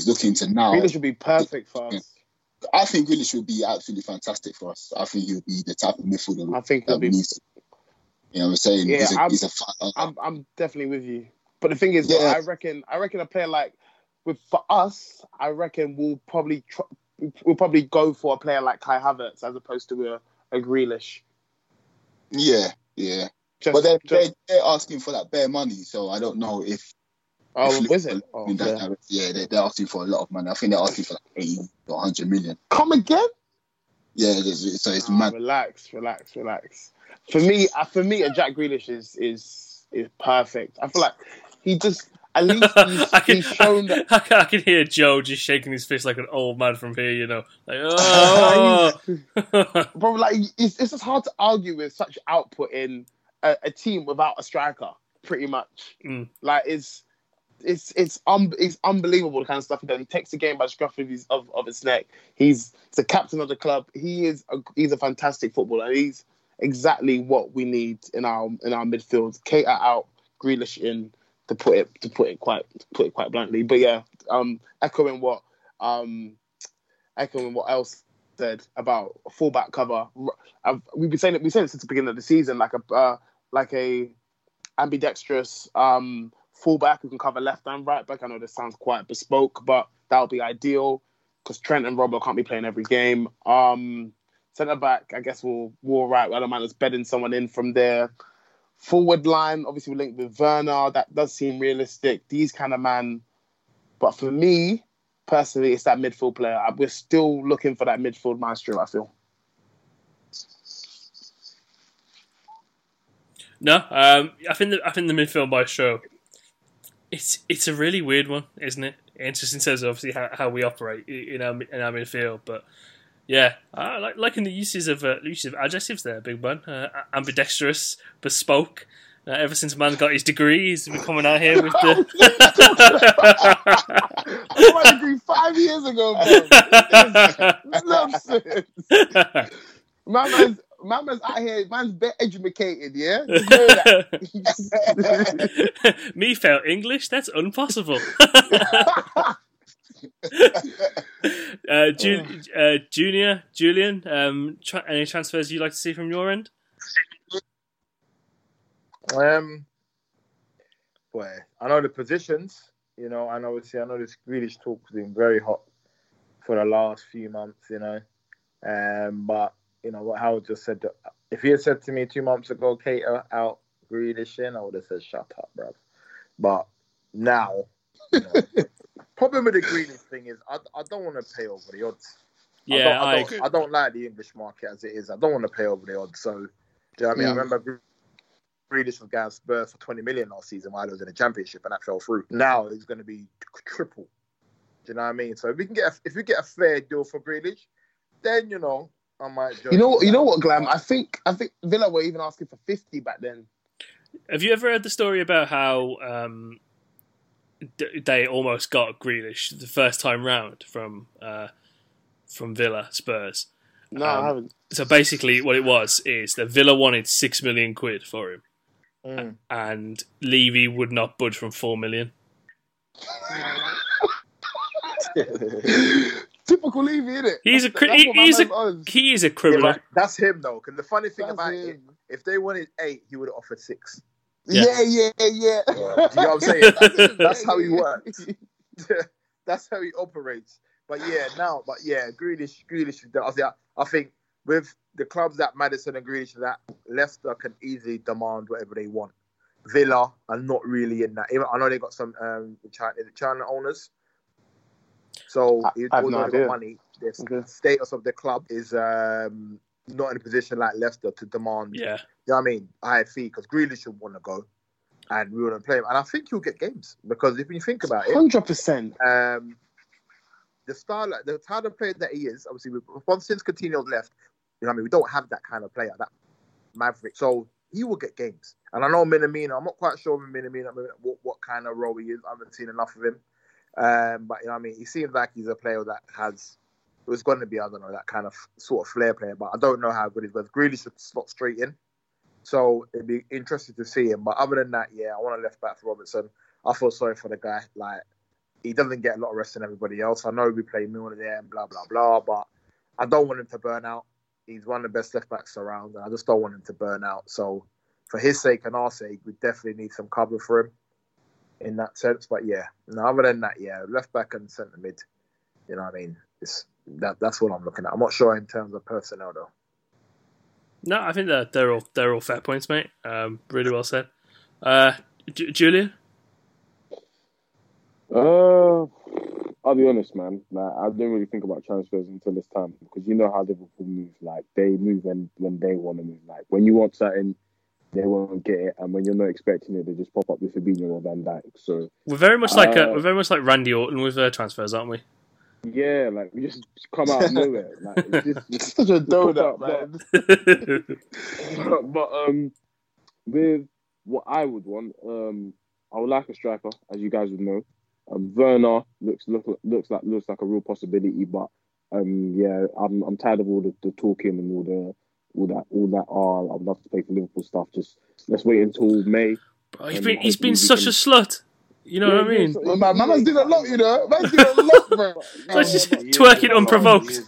looking to now. Grealish would be perfect for us. I think Grealish would be absolutely fantastic for us. I think he'll be the type of midfielder. I think he'll be. You know what I'm saying? Yeah, he's a fan. I'm definitely with you. But the thing is, yeah. I reckon a player like, for us, I reckon we'll probably go for a player like Kai Havertz as opposed to a Grealish. Yeah. They're asking for that bare money, so I don't know if. They're asking for a lot of money. I think they're asking for like 80 or 100 million. Come again? Yeah, so it's mad. Relax. For me, a Jack Grealish is perfect. I feel like he just At least he's shown that. I can hear Joe just shaking his fist like an old man from here, you know. Like, oh. Bro, like, it's just hard to argue with such output in a team without a striker, pretty much. Mm. Like, it's unbelievable the kind of stuff he does. He takes the game by the scruff of his neck. He's the captain of the club. He's a fantastic footballer. He's exactly what we need in our midfield. Keïta out, Grealish in. To put it quite bluntly, but yeah, echoing what else said about fullback cover. We've been saying it since the beginning of the season, like a ambidextrous fullback who can cover left and right back. I know this sounds quite bespoke, but that would be ideal because Trent and Robbo can't be playing every game. Centre back, I guess we'll right. I don't mind us bedding someone in from there. Forward line, obviously, we're linked with Werner. That does seem realistic. These kind of man. But for me, personally, it's that midfield player. We're still looking for that midfield maestro, I feel. No, I think the midfield maestro, it's a really weird one, isn't it? Interesting in terms of, obviously, how we operate in our midfield. But, yeah, I like in the uses of adjectives there, big man. Ambidextrous, bespoke. Ever since man got his degree, he's been coming out here with the... I got my degree 5 years ago, bro. My man's out here, man's better educated, yeah? You know that. Me fail English? That's impossible. Julian, any transfers you'd like to see from your end? Boy, I know the positions, you know, and obviously I know this Grealish talk has been very hot for the last few months, you know. But you know what Howard just said, if he had said to me 2 months ago, Keïta out, Grealish in, I would have said, shut up, bruv. But now, you know, problem with the Grealish thing is I don't want to pay over the odds. Yeah, I don't like the English market as it is. I don't want to pay over the odds. So, do you know what I mean? I remember Grealish was going to Spurs for 20 million last season while he was in the Championship, and that fell through. Now it's going to be triple. Do you know what I mean? So if we get a fair deal for Grealish, then you know I might. You know what, Glam? I think Villa were even asking for 50 back then. Have you ever heard the story about how? They almost got Grealish the first time round from Villa Spurs. No, I haven't. So basically, what it was is that Villa wanted £6 million for him, and Levy would not budge from £4 million. Typical Levy, isn't it? He is a criminal. Yeah, that's him, though. And the funny thing about it, if they wanted 8, he would have offered 6. Yeah. Do you know what I'm saying? That's how he works. That's how he operates. But Grealish. I think with the clubs that Maddison and Grealish that Leicester can easily demand whatever they want. Villa are not really in that. Even, I know they got some China owners. So I have no idea. Money. The status of the club is not in a position like Leicester to demand. Yeah. You know what I mean? High fee, because Grealish would want to go and we wouldn't play him. And I think he'll get games because if you think about it... 100%. The type of player that he is, obviously, since Coutinho left, you know what I mean? We don't have that kind of player, that maverick. So he will get games. And I know Minamino, I'm not quite sure with Minamino what kind of role he is. I haven't seen enough of him. But, you know what I mean? He seems like he's a player that has... It was going to be, I don't know, that kind of sort of flair player, but I don't know how good it was. Grealish would slot straight in. So it'd be interesting to see him. But other than that, yeah, I want a left back for Robertson. I feel sorry for the guy. Like, he doesn't get a lot of rest than everybody else. I know we play Milner there and blah, blah, blah, but I don't want him to burn out. He's one of the best left backs around, and I just don't want him to burn out. So for his sake and our sake, we definitely need some cover for him in that sense. But yeah, no, other than that, yeah, left back and centre mid, you know what I mean? That's what I'm looking at. I'm not sure in terms of personnel, though. No, I think that they're all fair points, mate. Really well said, Julian. I'll be honest, man. Like, I don't really think about transfers until this time because you know how Liverpool move. Like they move when they want to move. Like when you want certain they won't get it, and when you're not expecting it, they just pop up with Fabinho or Van Dijk. So we're very much like we're very much like Randy Orton with transfers, aren't we? Yeah, like we just come out of nowhere. Like it's such a donut, man. But with what I would want, I would like a striker, as you guys would know. Werner looks like a real possibility, but yeah, I'm tired of all the talking and all that. Oh, I'd love to play for Liverpool stuff. Just let's wait until May. Bro, he's been such a slut. You know what I mean? Well, man has did a lot, you know. Man's did a lot, bro. Twerking unprovoked.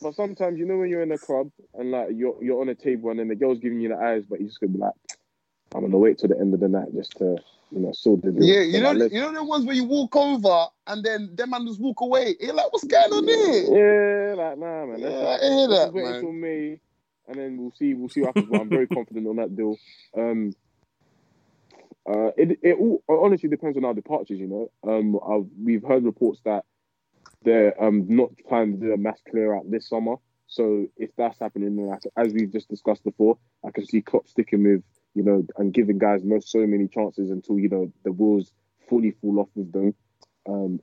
But sometimes, you know, when you're in a club and like you're on a table and then the girl's giving you the eyes, but you're just gonna be like, I'm gonna wait till the end of the night just to, you know, sort the deal. Yeah, you know the ones where you walk over and then them man just walk away. You're like, what's going on here? Yeah, like nah, man. Yeah, like, I hear that, man. Wait until May, and then we'll see what happens. But I'm very confident on that deal. It all honestly depends on our departures, you know. We've heard reports that they're not planning to do a mass clear out this summer. So if that's happening, then as we've just discussed before, I can see Klopp sticking with, you know, and giving guys so many chances until, you know, the wheels fully fall off with them.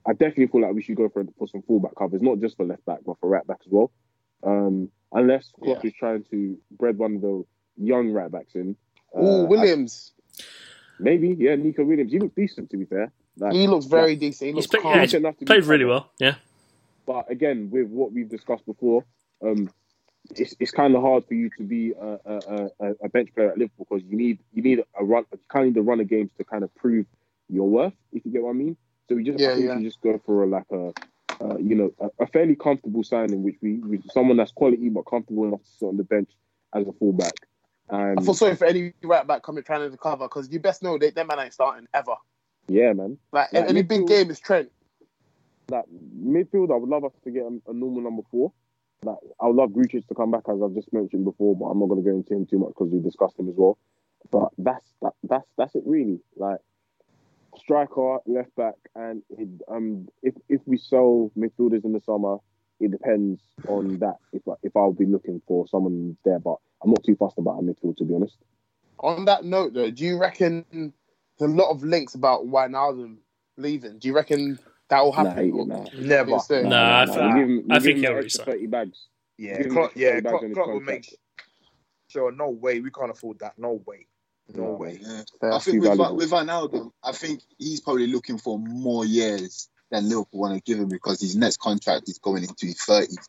I definitely feel like we should go for some fullback covers, not just for left back, but for right back as well. Unless Klopp is trying to bread one of the young right backs in. Williams. Maybe, yeah, Nico Williams. He looks decent, to be fair. Like, he looks very decent. He looks calm. Yeah, he played really well, yeah. But again, with what we've discussed before, it's kind of hard for you to be a bench player at Liverpool because you kind of need a run of games to kind of prove your worth, if you get what I mean. So we just just go for a fairly comfortable signing, which we someone that's quality but comfortable enough to sit on the bench as a fullback. I feel sorry for any right back coming trying to recover because you best know that man ain't starting ever. Yeah, man. Like any midfield, big game is Trent. Like midfield, I would love us to get a normal number 4. Like I would love Grealish to come back, as I've just mentioned before, but I'm not going to go into him too much because we discussed him as well. But that's it really. Like striker, left back, and if we sell midfielders in the summer, it depends on that. If I'll be looking for someone there, but I'm not too fussed about a midfield, to be honest. On that note, though, do you reckon there's a lot of links about Wijnaldum leaving? Do you reckon that will happen? Nah, never. I think he'll resign. 30 bags. Yeah, Klopp will make sure. No way, we can't afford that. No way. Yeah. I think with Wijnaldum, I think he's probably looking for more years than Liverpool want to give him because his next contract is going into his 30s.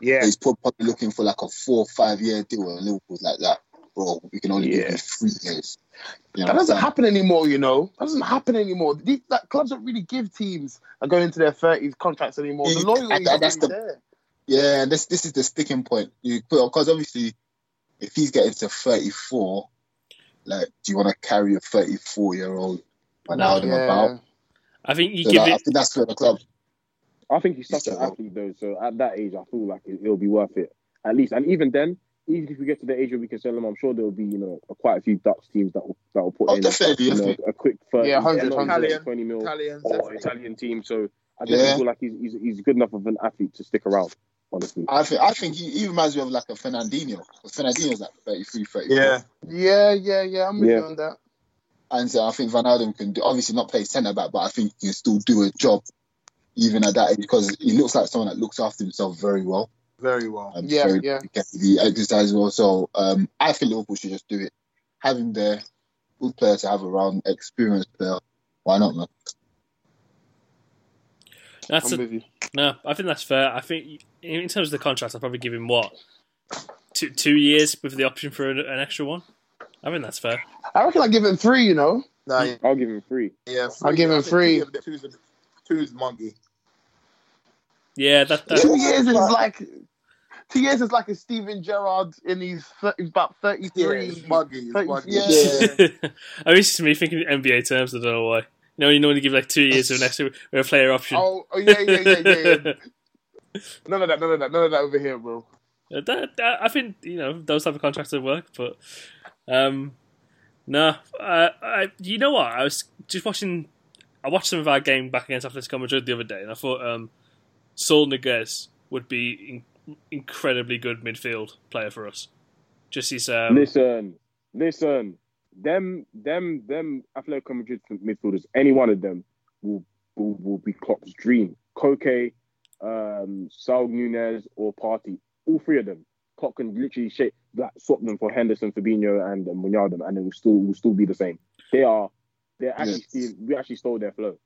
Yeah, so he's probably looking for like a 4 or 5 year deal and Liverpool's like that. Bro, we can only give you 3 years. You know that doesn't happen anymore, you know. That doesn't happen anymore. Clubs don't really give teams that go into their 30s contracts anymore. Yeah, the loyalty is there. Yeah, this is the sticking point. Because obviously, if he's getting to 34, like, do you want to carry a 34-year-old Wijnaldum about? I think you I think that's for the club. I think he's such an athlete, though. So at that age, I feel like it'll be worth it, at least. And even then, even if we get to the age where we can sell him, I'm sure there'll be, you know, quite a few Dutch teams that will put in a quick 30, 120 mil or Italian team. So I just feel like he's good enough of an athlete to stick around. Honestly, I think he reminds me of like a Fernandinho. Fernandinho's like 33, 34. Yeah. I'm with you on that. And so I think Wijnaldum can obviously not play centre back, but I think he can still do a job. Even at that age, because he looks like someone that looks after himself very well. Very well. He exercises well. So I think Liverpool should just do it. Having the good player to have around, experienced player, why not, man? I think that's fair. I think in terms of the contract, I'll probably give him 2 years with the option for an extra one. I think that's fair. I reckon I'll give him 3, you know. Nah, I'll give him 3. Yeah, 3. I'll give him 3. 2's monkey. Yeah, 2 years is like 2 years is like a Steven Gerrard in his about 33. Yeah, monkey. 30, yeah. I mean, it's me thinking NBA terms. I don't know why. You know, you normally give like 2 years of an extra or a player option. Oh yeah. None of that over here, bro. I think you know those type of contracts would work, but you know what? I watched some of our game back against Atletico Madrid the other day, and I thought Saul Niguez would be incredibly good midfield player for us. Just his Listen, them Atletico Madrid midfielders, any one of them will be Klopp's dream. Koke, Saul Nunez, or Partey, all three of them. Klopp can literally shape that, swap them for Henderson, Fabinho, and Wijnaldum, and it will still be the same. We actually stole their flow.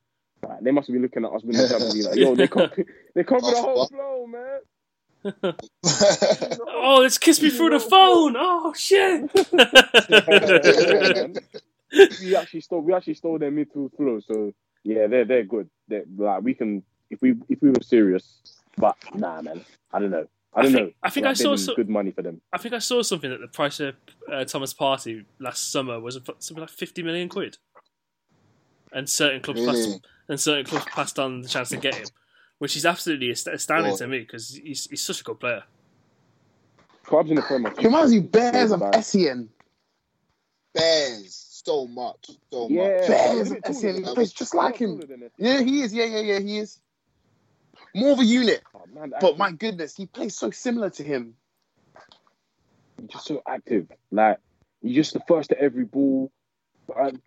Like, they must be looking at us when they're like, yo, they copied the whole flow, man. Oh, it's kissed me through the phone. Oh shit! We actually stole their midfield flow. So yeah, they're good. They're, like, we can if we were serious. But nah, man, I don't know. I think I saw some good money for them. I think I saw something that the price of Thomas Partey last summer was something like 50 million quid. And certain clubs passed on the chance to get him. Which is absolutely astounding to me because he's such a good player. Clubs in the Premier League. He reminds me bears of Essien. Bears. So much. Bears of Essien. He plays just like him. Yeah, he is. Yeah, he is. More of a unit. Oh, man, but my goodness, he plays so similar to him. He's just so active. Like, he's just the first to every ball. Good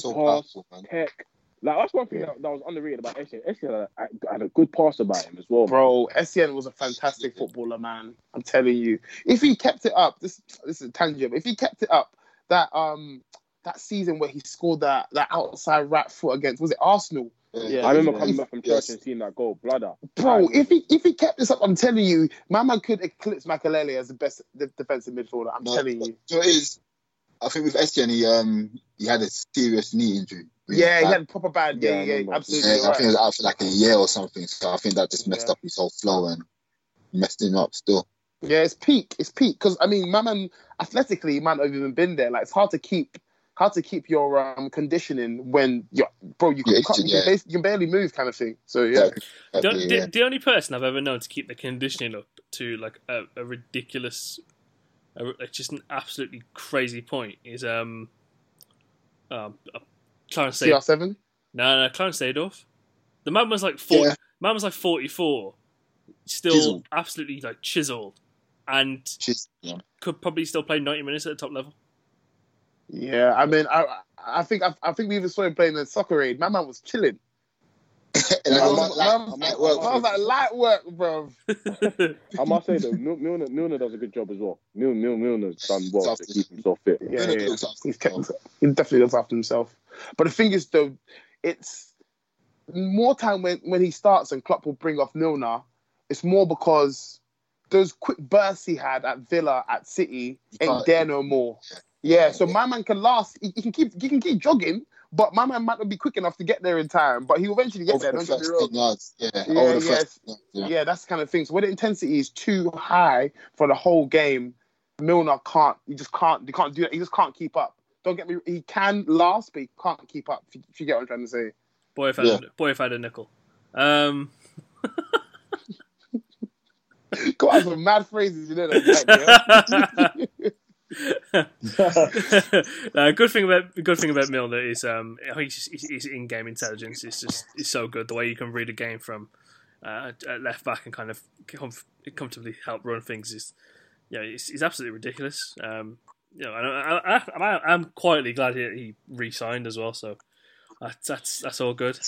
so pass. Powerful, tech. Like, that's one thing that was underrated about Essien. Essien had a good pass about him as well. Bro, Essien was a fantastic footballer, man. I'm telling you. If he kept it up, this is a tangent, but if he kept it up, that season where he scored that outside right foot against, was it Arsenal? Yeah. I remember coming back from church and seeing that goal, bladder. Bro, if he kept this up, I'm telling you, Mama could eclipse Makelele as the best defensive midfielder. I'm telling you. So it is. I think with Essien, he had a serious knee injury. Really bad. He had a proper bad knee. Yeah, absolutely. Yeah, right. I think it was out for like a year or something. So I think that just messed up his whole flow and messed him up still. Yeah, it's peak. Because I mean, my man, athletically, he might not have even been there. Like, it's hard to keep your conditioning when you can barely move, kind of thing. So yeah. The only person I've ever known to keep the conditioning up to like a ridiculous. Just an absolutely crazy point is Clarence Seedorf. CR7? No, Clarence Seedorf. The man was like 40. Yeah. Man was like 44, still chiseled. Absolutely like chiseled, and could probably still play 90 minutes at the top level. Yeah, I mean, I think we even saw him playing in soccer aid. My man was chilling. I was like, light work, bro. I must say though, Milner does a good job as well. Milner's done well to keep himself fit. Yeah. He definitely looks after himself. But the thing is, though, it's more time when he starts and Klopp will bring off Milner. It's more because those quick bursts he had at Villa, at City, ain't there no more. Yeah, so my man can last. He can keep jogging. But my man might not be quick enough to get there in time. But he'll eventually get there. Don't get me wrong. Yeah, that's the kind of thing. So when the intensity is too high for the whole game, Milner can't. He just can't do that. He just can't keep up. Don't get me. He can last, but he can't keep up. If you get what I'm trying to say. Boy, if I had a nickel. Go out some mad phrases, you know that. Like, good thing about Milner is his in-game intelligence is so good. The way you can read a game from at left back and kind of comfortably help run things is absolutely ridiculous. I'm quietly glad he re-signed as well. So that's all good.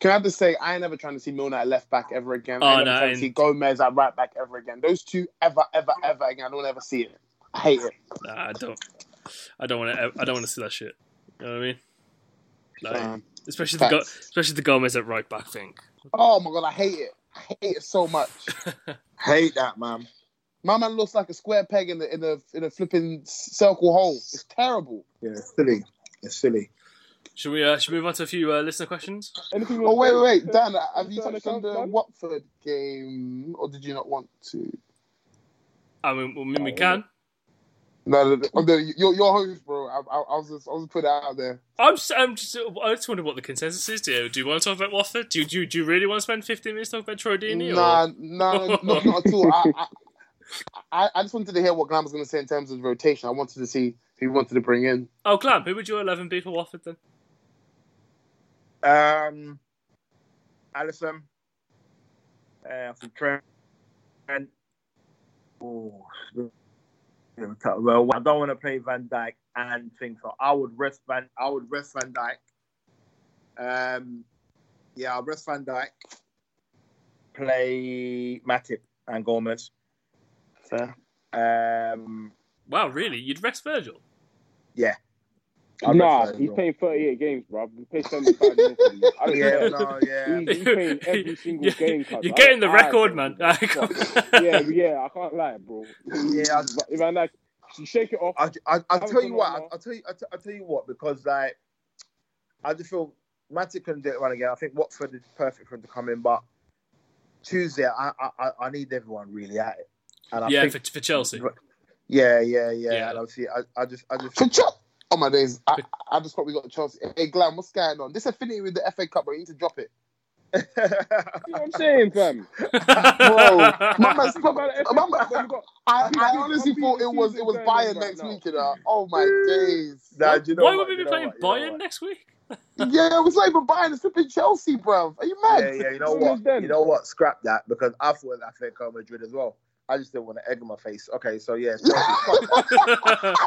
Can I just say I ain't ever trying to see Milner at left back ever again. I ain't trying to see Gomez at right back ever again. Those two ever again. I don't ever see it. I hate it. Nah, I don't want to see that shit. You know what I mean? Like, especially the Gomez at right back thing. Oh my god, I hate it. I hate it so much. Hate that, man. My man looks like a square peg in a flipping circle hole. It's terrible. Yeah, it's silly. Should we move on to a few listener questions? Wait, Dan, have you touched on the Watford game, or did you not want to? I mean, we can. No, your host, bro. I was just put it out there. I just wonder what the consensus is. Do you want to talk about Watford? Do you really want to spend 15 minutes talking about Troy Deeney? Nah, not at all. I just wanted to hear what Glam was going to say in terms of rotation. I wanted to see who he wanted to bring in. Oh, Glam, who would your 11 be for Watford then? Alisson, from Trent. I don't want to play Van Dijk. and things. So I would rest Van Dijk. Yeah, I'll rest Van Dijk, play Matip and Gomez. So, wow, really? You'd rest Virgil? Yeah. Nah, he's playing 38 games, bro. He plays 75 minutes. Yeah. He's playing every single game. You're getting the record, man. I can't lie, bro. Yeah, if I'm like, shake it off. I'll tell you what, because like, I just feel Matic couldn't do it right again. I think Watford is perfect for him to come in, but Tuesday, I need everyone really at it. And I think for Chelsea. Yeah. And obviously, I just for Chelsea. Oh my days! I just thought we got Chelsea. Hey, Glam, what's going on? This affinity with the FA Cup, bro. You need to drop it. You know what I'm saying, fam? Bro, I honestly thought it was Bayern next week, you know. Oh my days! Nah, why would we be playing Bayern next week? Yeah, it was like we're buying a flipping Chelsea, bro. Are you mad? Yeah. You know what? Scrap that, because I thought the FA Cup Madrid as well. I just didn't want to egg in my face. Okay, so yeah. I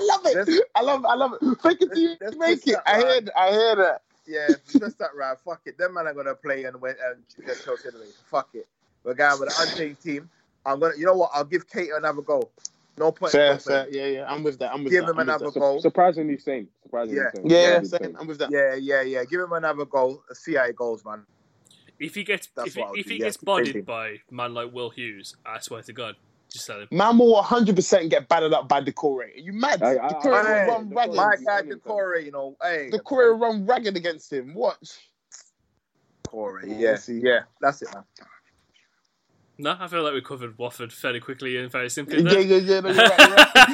love it. Fake it till you make it. I hear that. Yeah, just that right. Fuck it. Them man are gonna play and win and get Chelsea anyway. Fuck it. We're going with an unchanged team. You know what? I'll give Keita another go. No point. Fair. Yeah. I'm with that. Give him another goal. Surprisingly same. Yeah, same. I'm with that. Yeah. Give him another goal. See how it goes, man. If he gets bodied by man like Will Hughes, I swear to God, just tell him. Man will 100% get battered up by Decore. Are you mad? Decore will run ragged. My guy Decore, you know. Hey, Decore will run ragged against him. Watch. Decore, yeah. That's it, man. No, I feel like we covered Watford fairly quickly and very simply. Yeah. No, you're right.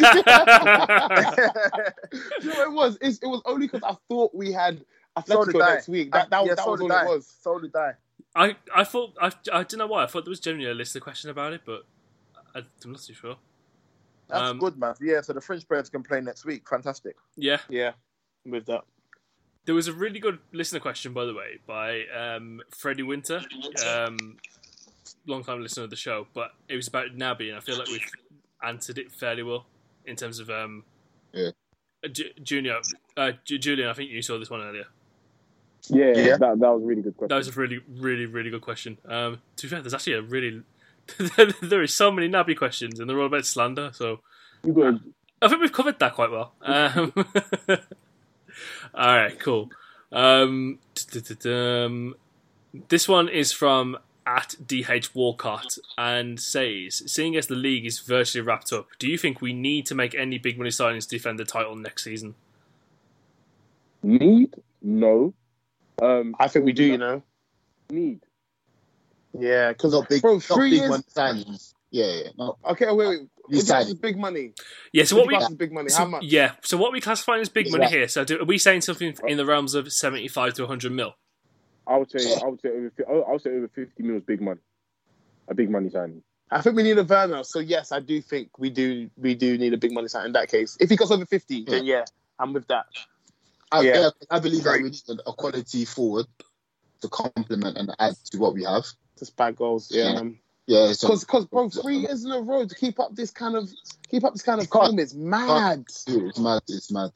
You know what it was? It was only because I thought we had Atletico next week. That was all it was. So did I. I thought I don't know why. I thought there was generally a list of questions about it, but I'm not too sure. That's good, man. Yeah, so the French players can play next week. Fantastic. Yeah. With that, there was a really good listener question, by the way, by Freddie Winter, long time listener of the show. But it was about Naby, and I feel like we've answered it fairly well in terms of Julian. I think you saw this one earlier. Yeah. That was a really good question. That was a really, really, really good question. To be fair, there's actually there is so many Naby questions, and they're all about slander. So I think we've covered that quite well. All right, cool. This one is from @DH Walcott and says, seeing as the league is virtually wrapped up, do you think we need to make any big money signings to defend the title next season? Need? No. I think we do, you know. Need. Yeah, because of big, bro, big money signings. Yeah. Okay, wait. This is big money. Yeah, so what we... big money. How much? Yeah, so what we classify as big money here. So are we saying something in the realms of 75 to 100 mil? I would say over 50 mil is big money. A big money signing. I think we need a Werner, so yes, I do think we do need a big money signing in that case. If he goes over 50, then yeah, I'm with that. I believe that we need a quality forward to complement and add to what we have. To spike goals, yeah. Because bro, 3 years in a row to keep up this kind of column is mad. It's mad.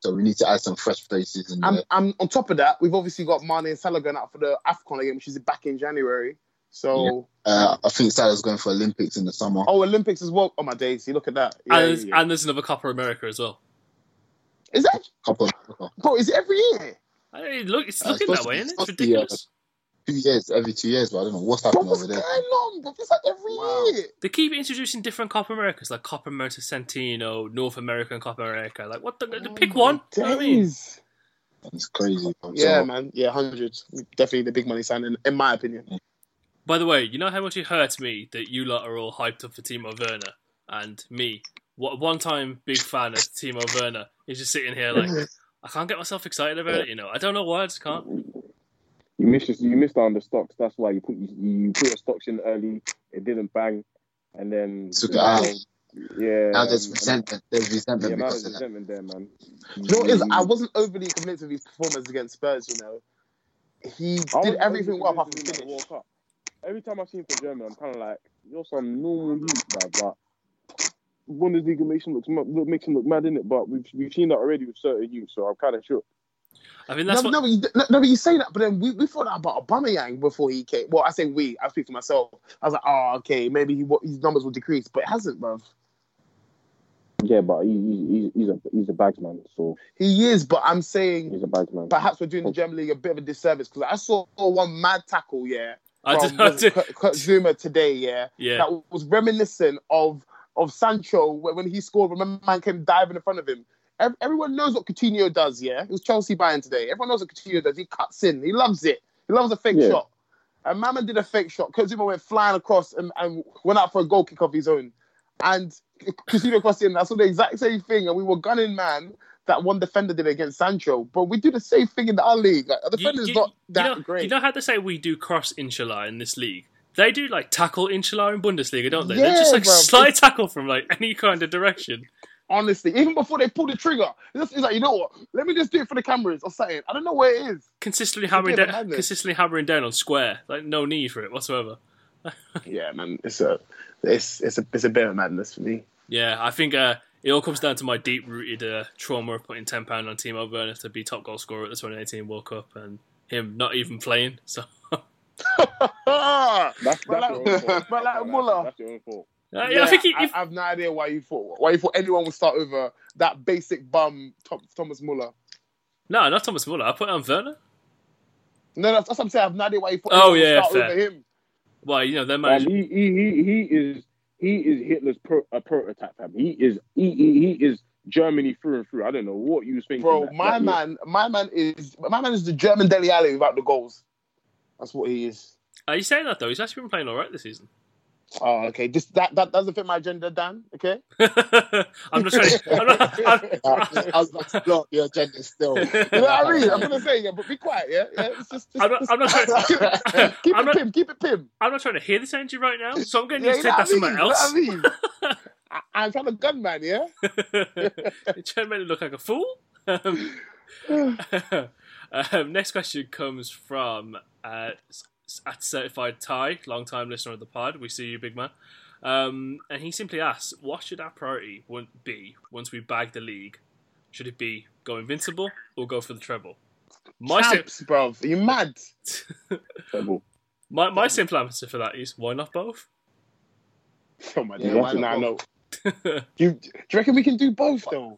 So we need to add some fresh faces in there. And on top of that, we've obviously got Mane and Salah going out for the AFCON again, which is back in January. So I think Salah's going for Olympics in the summer. Oh, Olympics as well. Oh my days, you look at that. Yeah, and there's another Copa America as well. Is that? Bro, is it every year? It's looking that way, isn't it? It's ridiculous. 2 years, every 2 years, but I don't know what's happening over there. It's like every year. They keep introducing different Copa Americas, like Copa America Centeno, North American Copa America. Like, what the pick one? You know what I mean? That's crazy. Man. Yeah, 100. Definitely the big money signing, in my opinion. By the way, you know how much it hurts me that you lot are all hyped up for Timo Werner and me, one-time big fan of Timo Werner, is just sitting here like, I can't get myself excited about it, you know. I don't know why, I just can't. You missed out on the stocks. That's why you put your stocks in early. It didn't bang, and then took it out. Yeah. Now there's resentment. There's resentment there, man. You know what is? I wasn't overly convinced with his performance against Spurs. You know, he did everything well apart from finish. Every time I've seen him for Germany, I'm kind of like, you're some normal dude, bro. Bundesliga makes him look mad, innit? But we've seen that already with certain youth, so I'm kind of sure. I mean, that's but you say that, but then we thought that about Aubameyang before he came. Well, I say I speak for myself. I was like, oh, okay, maybe his numbers will decrease, but it hasn't, bruv. Yeah, but he's a bags man, so... He is, but I'm saying... He's a bags man. Perhaps we're doing the German League a bit of a disservice, because I saw one mad tackle, from Zuma today, that was reminiscent of Sancho when he scored, when man came diving in front of him. Everyone knows what Coutinho does, It was Chelsea Bayern today. Everyone knows what Coutinho does. He cuts in. He loves it. He loves a fake shot. And Maman did a fake shot. Zuma went flying across and went out for a goal kick of his own. And... Coutinho crossed in. I saw the exact same thing, and we were gunning man that one defender did against Sancho. But we do the same thing in our league. Like, the defender's not that great. You know how they say we do cross Inshallah in this league? They do like tackle Inshallah in Bundesliga, don't they? Yeah, they're just like slight tackle from like any kind of direction. Honestly, even before they pull the trigger, it's like, you know what? Let me just do it for the cameras or something. I don't know where it is. Consistently hammering down on square. Like no need for it whatsoever. Yeah, man, it's a bit of madness for me. Yeah, I think it all comes down to my deep-rooted trauma of putting £10 on Timo Werner to be top goal scorer at the 2018 World Cup and him not even playing. So, that's Muller. That's your own fault. Yeah, I think I have no idea why you thought anyone would start over that basic bum, Thomas Muller. No, not Thomas Muller. I put on Werner. No, that's what I'm saying. I have no idea why you thought start over him. Well, you know, their manager... He is Hitler's prototype. Fam. He is Germany through and through. I don't know what you was thinking. Bro, my man is the German Dele Alli without the goals. That's what he is. Are you saying that though? He's actually been playing all right this season. Oh, okay. Just that doesn't fit my agenda, Dan. Okay. I'm not trying. I was about to block your agenda still. You know what I mean? I'm gonna say but be quiet. Yeah. I'm not trying. Keep it pim. I'm not trying to hear this energy right now, so I'm going to take that somewhere else. You know what I mean? I'm trying to gunman. Yeah. You're trying to make me look like a fool. Next question comes from. At Certified Thai, long-time listener of the pod. We see you, big man. And he simply asks, what should our priority be once we bag the league? Should it be go invincible or go for the treble? Champs, bruv. Are you mad? Treble. My simple answer for that is, why not both? Oh, my dear. No. Do you reckon we can do both, though?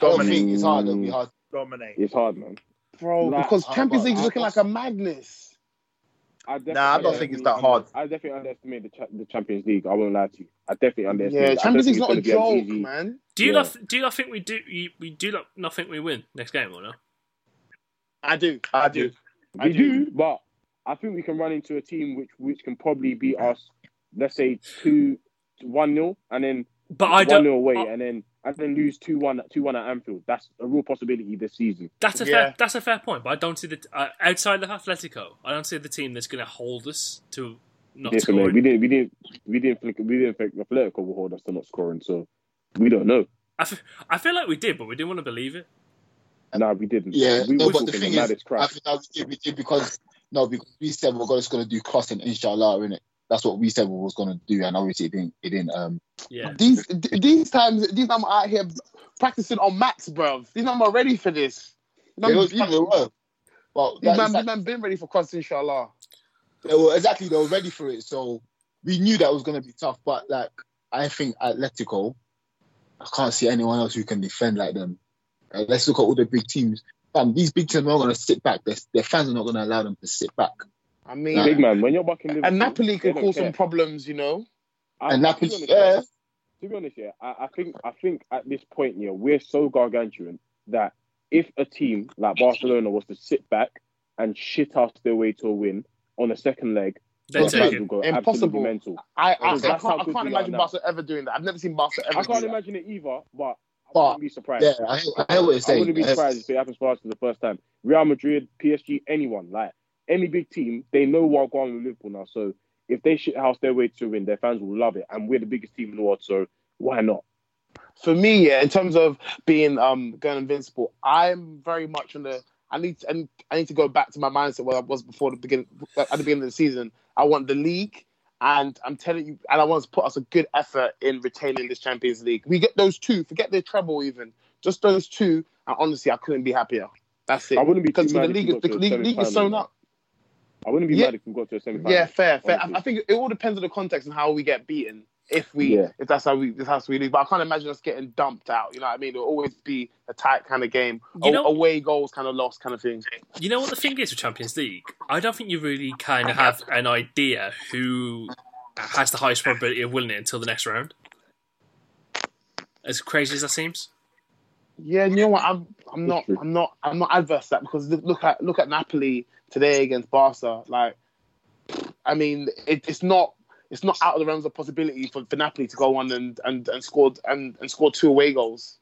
Dominate. It's hard. It'll be hard. Dominate. It's hard, man. Bro, because Champions League is looking like a madness. I don't think it's that hard. I definitely underestimate the Champions League. I won't lie to you. I definitely underestimate. Yeah, Champions League's not a joke, man. Do you not think we win next game or no? I do. But I think we can run into a team which can probably beat us. Let's say 2-1-0, and then 1-0 away, and then lose 2-1 at Anfield. That's a real possibility this season. That's a fair point, but I don't see the outside of Atletico. I don't see the team that's going to hold us to not scoring. We didn't think Atletico will hold us to not scoring, so we don't know. I feel like we did, but we didn't want to believe it. No, we didn't. Yeah, but the thing is, I think that we did because we said we're just going to do crossing, inshallah, innit? That's what we said we was gonna do, and obviously it didn't. These times I'm out here practicing on max, bruv. These times I'm ready for this. These men been ready for cross, inshallah. They were ready for it, so we knew that was gonna be tough. But like, I think Atletico, I can't see anyone else who can defend like them. Let's look at all the big teams. These big teams are not gonna sit back. Their fans are not gonna allow them to sit back. I mean, big man, when you're back in Liverpool, and Napoli could cause some problems, you know. To be honest, I think at this point, we're so gargantuan that if a team like Barcelona was to sit back and shit us their way to a win on the second leg, impossible. Mental. I can't imagine Barca ever doing that. I've never seen Barca ever. I can't imagine it either, but. I wouldn't be surprised. Yeah, I hear what you're saying. I wouldn't be surprised if it happens for us for the first time. Real Madrid, PSG, anyone like. Any big team, they know what going on with Liverpool now. So if they shithouse their way to win, their fans will love it. And we're the biggest team in the world, so why not? For me, in terms of being going invincible, I'm very much on the. I need to go back to my mindset where I was before at the beginning of the season. I want the league And I'm telling you, and I want to put us a good effort in retaining this Champions League. We get those two, forget the treble even, just those two. And honestly, I couldn't be happier. That's it. I wouldn't be because the league is sewn up. I wouldn't be mad if we got to a semi-final. Yeah, fair. I think it all depends on the context and how we get beaten. If that's how we lose, but I can't imagine us getting dumped out. You know what I mean? It'll always be a tight kind of game, away goals kind of lost kind of thing. You know what the thing is with Champions League? I don't think you really kind of have an idea who has the highest probability of winning it until the next round. As crazy as that seems. Yeah, you know what? I'm not adverse to that because look at Napoli today against Barca. Like, I mean, it's not out of the realms of possibility for Napoli to go on and score two away goals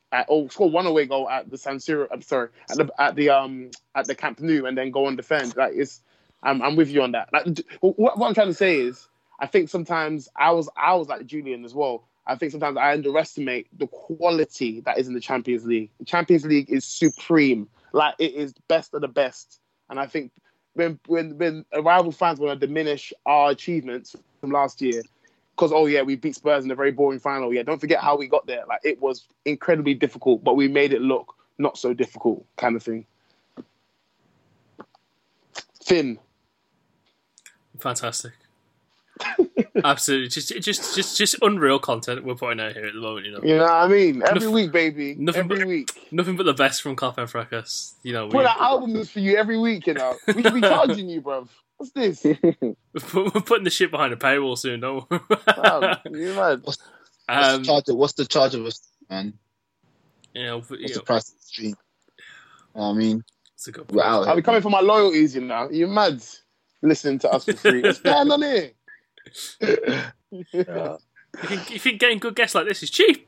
score one away goal at the San Siro. I'm sorry, at the Camp Nou and then go on defend. Like I'm with you on that. Like what I'm trying to say is, I think sometimes I was like Julian as well. I think sometimes I underestimate the quality that is in the Champions League. The Champions League is supreme. Like it is best of the best, and I think. When rival fans want to diminish our achievements from last year, because we beat Spurs in a very boring final. Yeah, don't forget how we got there. Like it was incredibly difficult, but we made it look not so difficult, kind of thing. Finn, fantastic, absolutely, just unreal content we're putting out here at the moment. You know what I mean? Nothing but the best from Klopp and Fracas. You know, put out albums for you every week. You know, we should be charging you, bruv. What's this? We're putting the shit behind a paywall soon, don't we? What's the charge of us, man? What's the price of the stream? I mean, it's a good point. I'll be coming for my loyalties, you know. You mad? Listening to us for free? What's going on here? Yeah. You think getting good guests like this is cheap?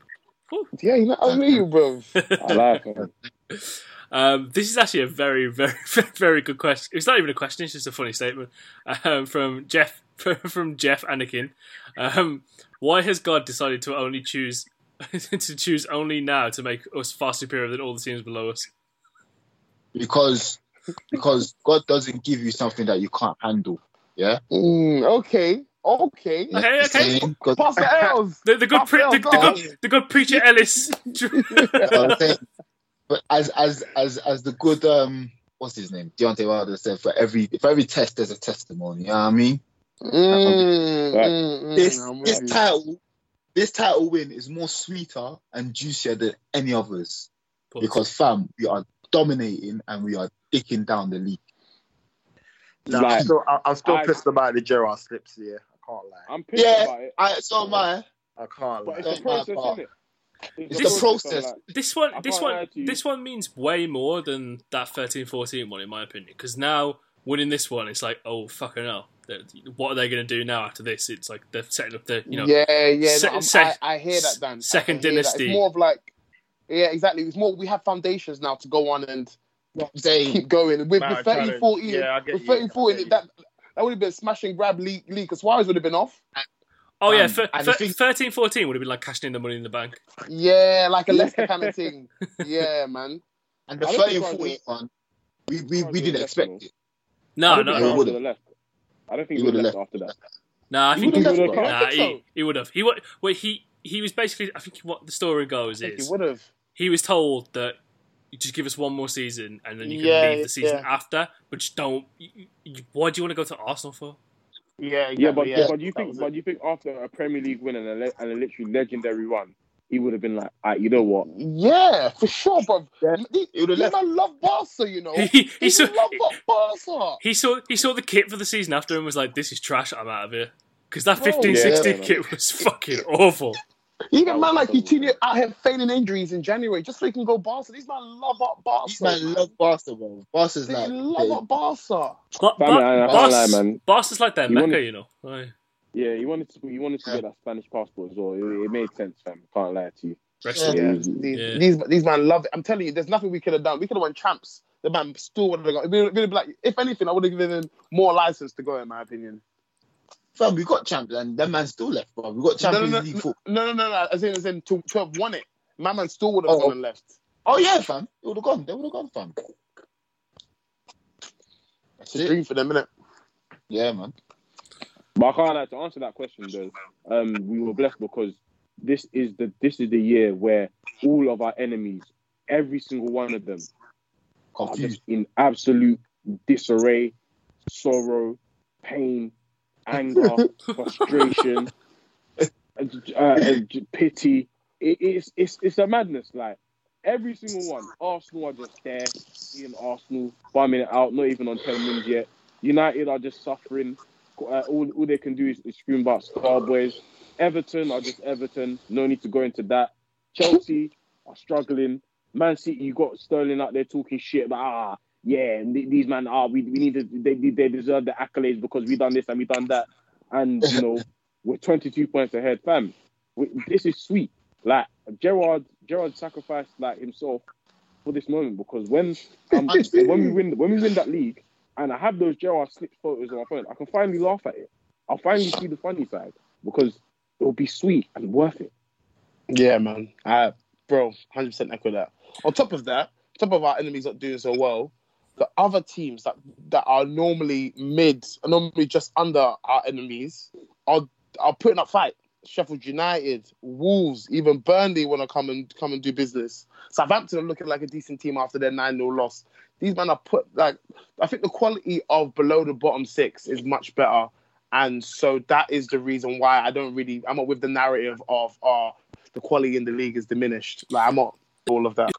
Ooh. Yeah, you know I mean, bro. I like it. This is actually a very, very, very good question. It's not even a question; it's just a funny statement from Jeff. From Jeff Anakin. Why has God decided to only choose only now to make us far superior than all the teams below us? Because God doesn't give you something that you can't handle. Yeah. Okay. Pastor Ellis, the good preacher Ellis. But as the good what's his name? Deontay Wilder said, for every test there's a testimony. You know what I mean? This title win is more sweeter and juicier than any others because fam, we are dominating and we are dicking down the league. No, like, I'm still pissed about the Gerrard slips here. I can't lie. I'm pissed about it. So am I. I can't lie. But it's the process, isn't it? It's the process. This one means way more than that 13-14 one, in my opinion. Because now winning this one, it's like, oh fucking hell, what are they going to do now after this? It's like they're setting up the, you know. Yeah. I hear that, Dan. Second dynasty. It's more of like, yeah, exactly. It's more we have foundations now to go on and. Keep going with 30-14. Yeah, with 30-14, that would have been a smash and grab league because Suarez would have been off. Oh yeah, 13-14 would have been like cashing in the money in the bank. Yeah, like a Leicester kind of thing. Yeah, man. And the 13-14 one, we didn't expect it. No. I don't think he would have left after that. No, I think he would have. He was basically. I think what the story goes is he would have. He was told that. You just give us one more season, and then you can leave the season after. But just don't. Why do you want to go to Arsenal for? But you think after a Premier League win and a literally legendary run, he would have been like, right, you know what? Yeah, for sure, bro. I love Barca, you know. He saw the kit for the season after and was like, "This is trash. I'm out of here." Because that 15-16 kit was fucking awful. Even man like Coutinho out here feigning injuries in January just so he can go Barca. These man love up Barca. Bro. Barca's like... They love up Barca. Barca's like their Mecca, you know. Right. Yeah, he wanted to get that Spanish passport as well. It made sense, fam. Can't lie to you. These man love it. I'm telling you, there's nothing we could have done. We could have won champs. The man still would have gone. Like, if anything, I would have given him more license to go, in my opinion. Fam, we got champs and that man still left, bro. We got Champions League football. No. As in to have won it, my man still would have gone and left. Oh yeah, fam. It would have gone. They would have gone, fam. That's a dream for them, innit? Yeah, man. But I can't, like, to answer that question though. We were blessed because this is the year where all of our enemies, every single one of them, are just in absolute disarray, sorrow, pain, anger, frustration, pity. It's a madness. Like, every single one. Arsenal are just there, being Arsenal, 1 minute out, not even on 10 minutes yet. United are just suffering. All they can do is scream about Starboys. Everton are just Everton. No need to go into that. Chelsea are struggling. Man City, you got Sterling out there talking shit about, these men are, we need to, they deserve the accolades because we done this and we done that. And, you know, we're 22 points ahead. Fam, this is sweet. Like, Gerrard sacrificed, like, himself for this moment, because when we win that league, and I have those Gerrard slips photos on my phone, I can finally laugh at it. I'll finally see the funny side because it'll be sweet and worth it. Yeah, man. Bro, 100% echo that. On top of our enemies not doing so well, the other teams that are normally normally just under our enemies, are putting up fight. Sheffield United, Wolves, even Burnley want to come and do business. Southampton are looking like a decent team after their 9-0 loss. These men are I think the quality of below the bottom six is much better. And so that is the reason why I'm not with the narrative of the quality in the league is diminished. Like, I'm not all of that.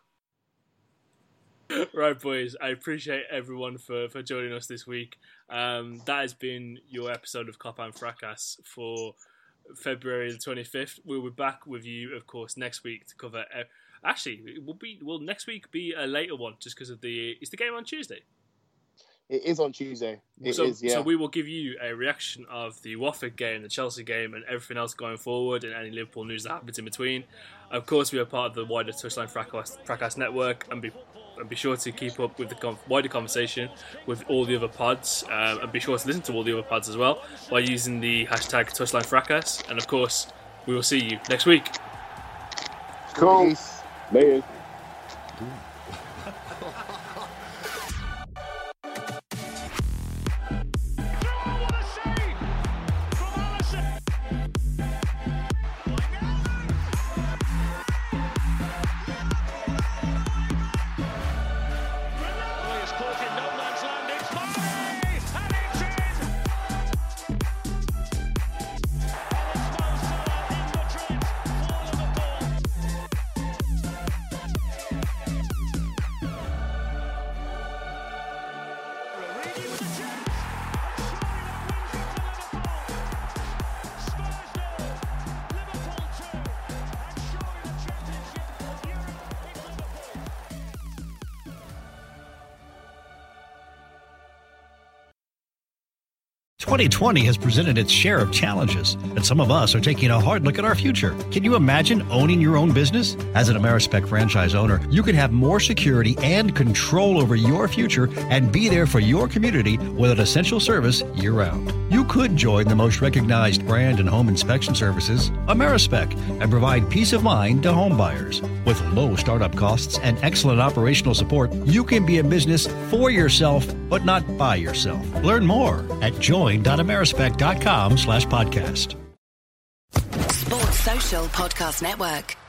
Right, boys. I appreciate everyone for joining us this week. That has been your episode of Cup and Fracas for February the 25th. We'll be back with you, of course, next week to cover. Actually, will next week be a later one just because of is the game on Tuesday? It is on Tuesday. So we will give you a reaction of the Watford game, the Chelsea game, and everything else going forward, and any Liverpool news that happens in between. Of course, we are part of the wider Touchline Fracas network, and be sure to keep up with the wider conversation with all the other pods, and be sure to listen to all the other pods as well by using the hashtag TouchlineFracas. And of course, we will see you next week. Cool. Later. Twenty 2020 has presented its share of challenges, and some of us are taking a hard look at our future. Can you imagine owning your own business? As an Amerispec franchise owner, you can have more security and control over your future and be there for your community with an essential service year-round. You could join the most recognized brand in home inspection services, Amerispec, and provide peace of mind to home buyers. With low startup costs and excellent operational support, you can be a business for yourself, but not by yourself. Learn more at join.amerispec.com/podcast. Sports Social Podcast Network.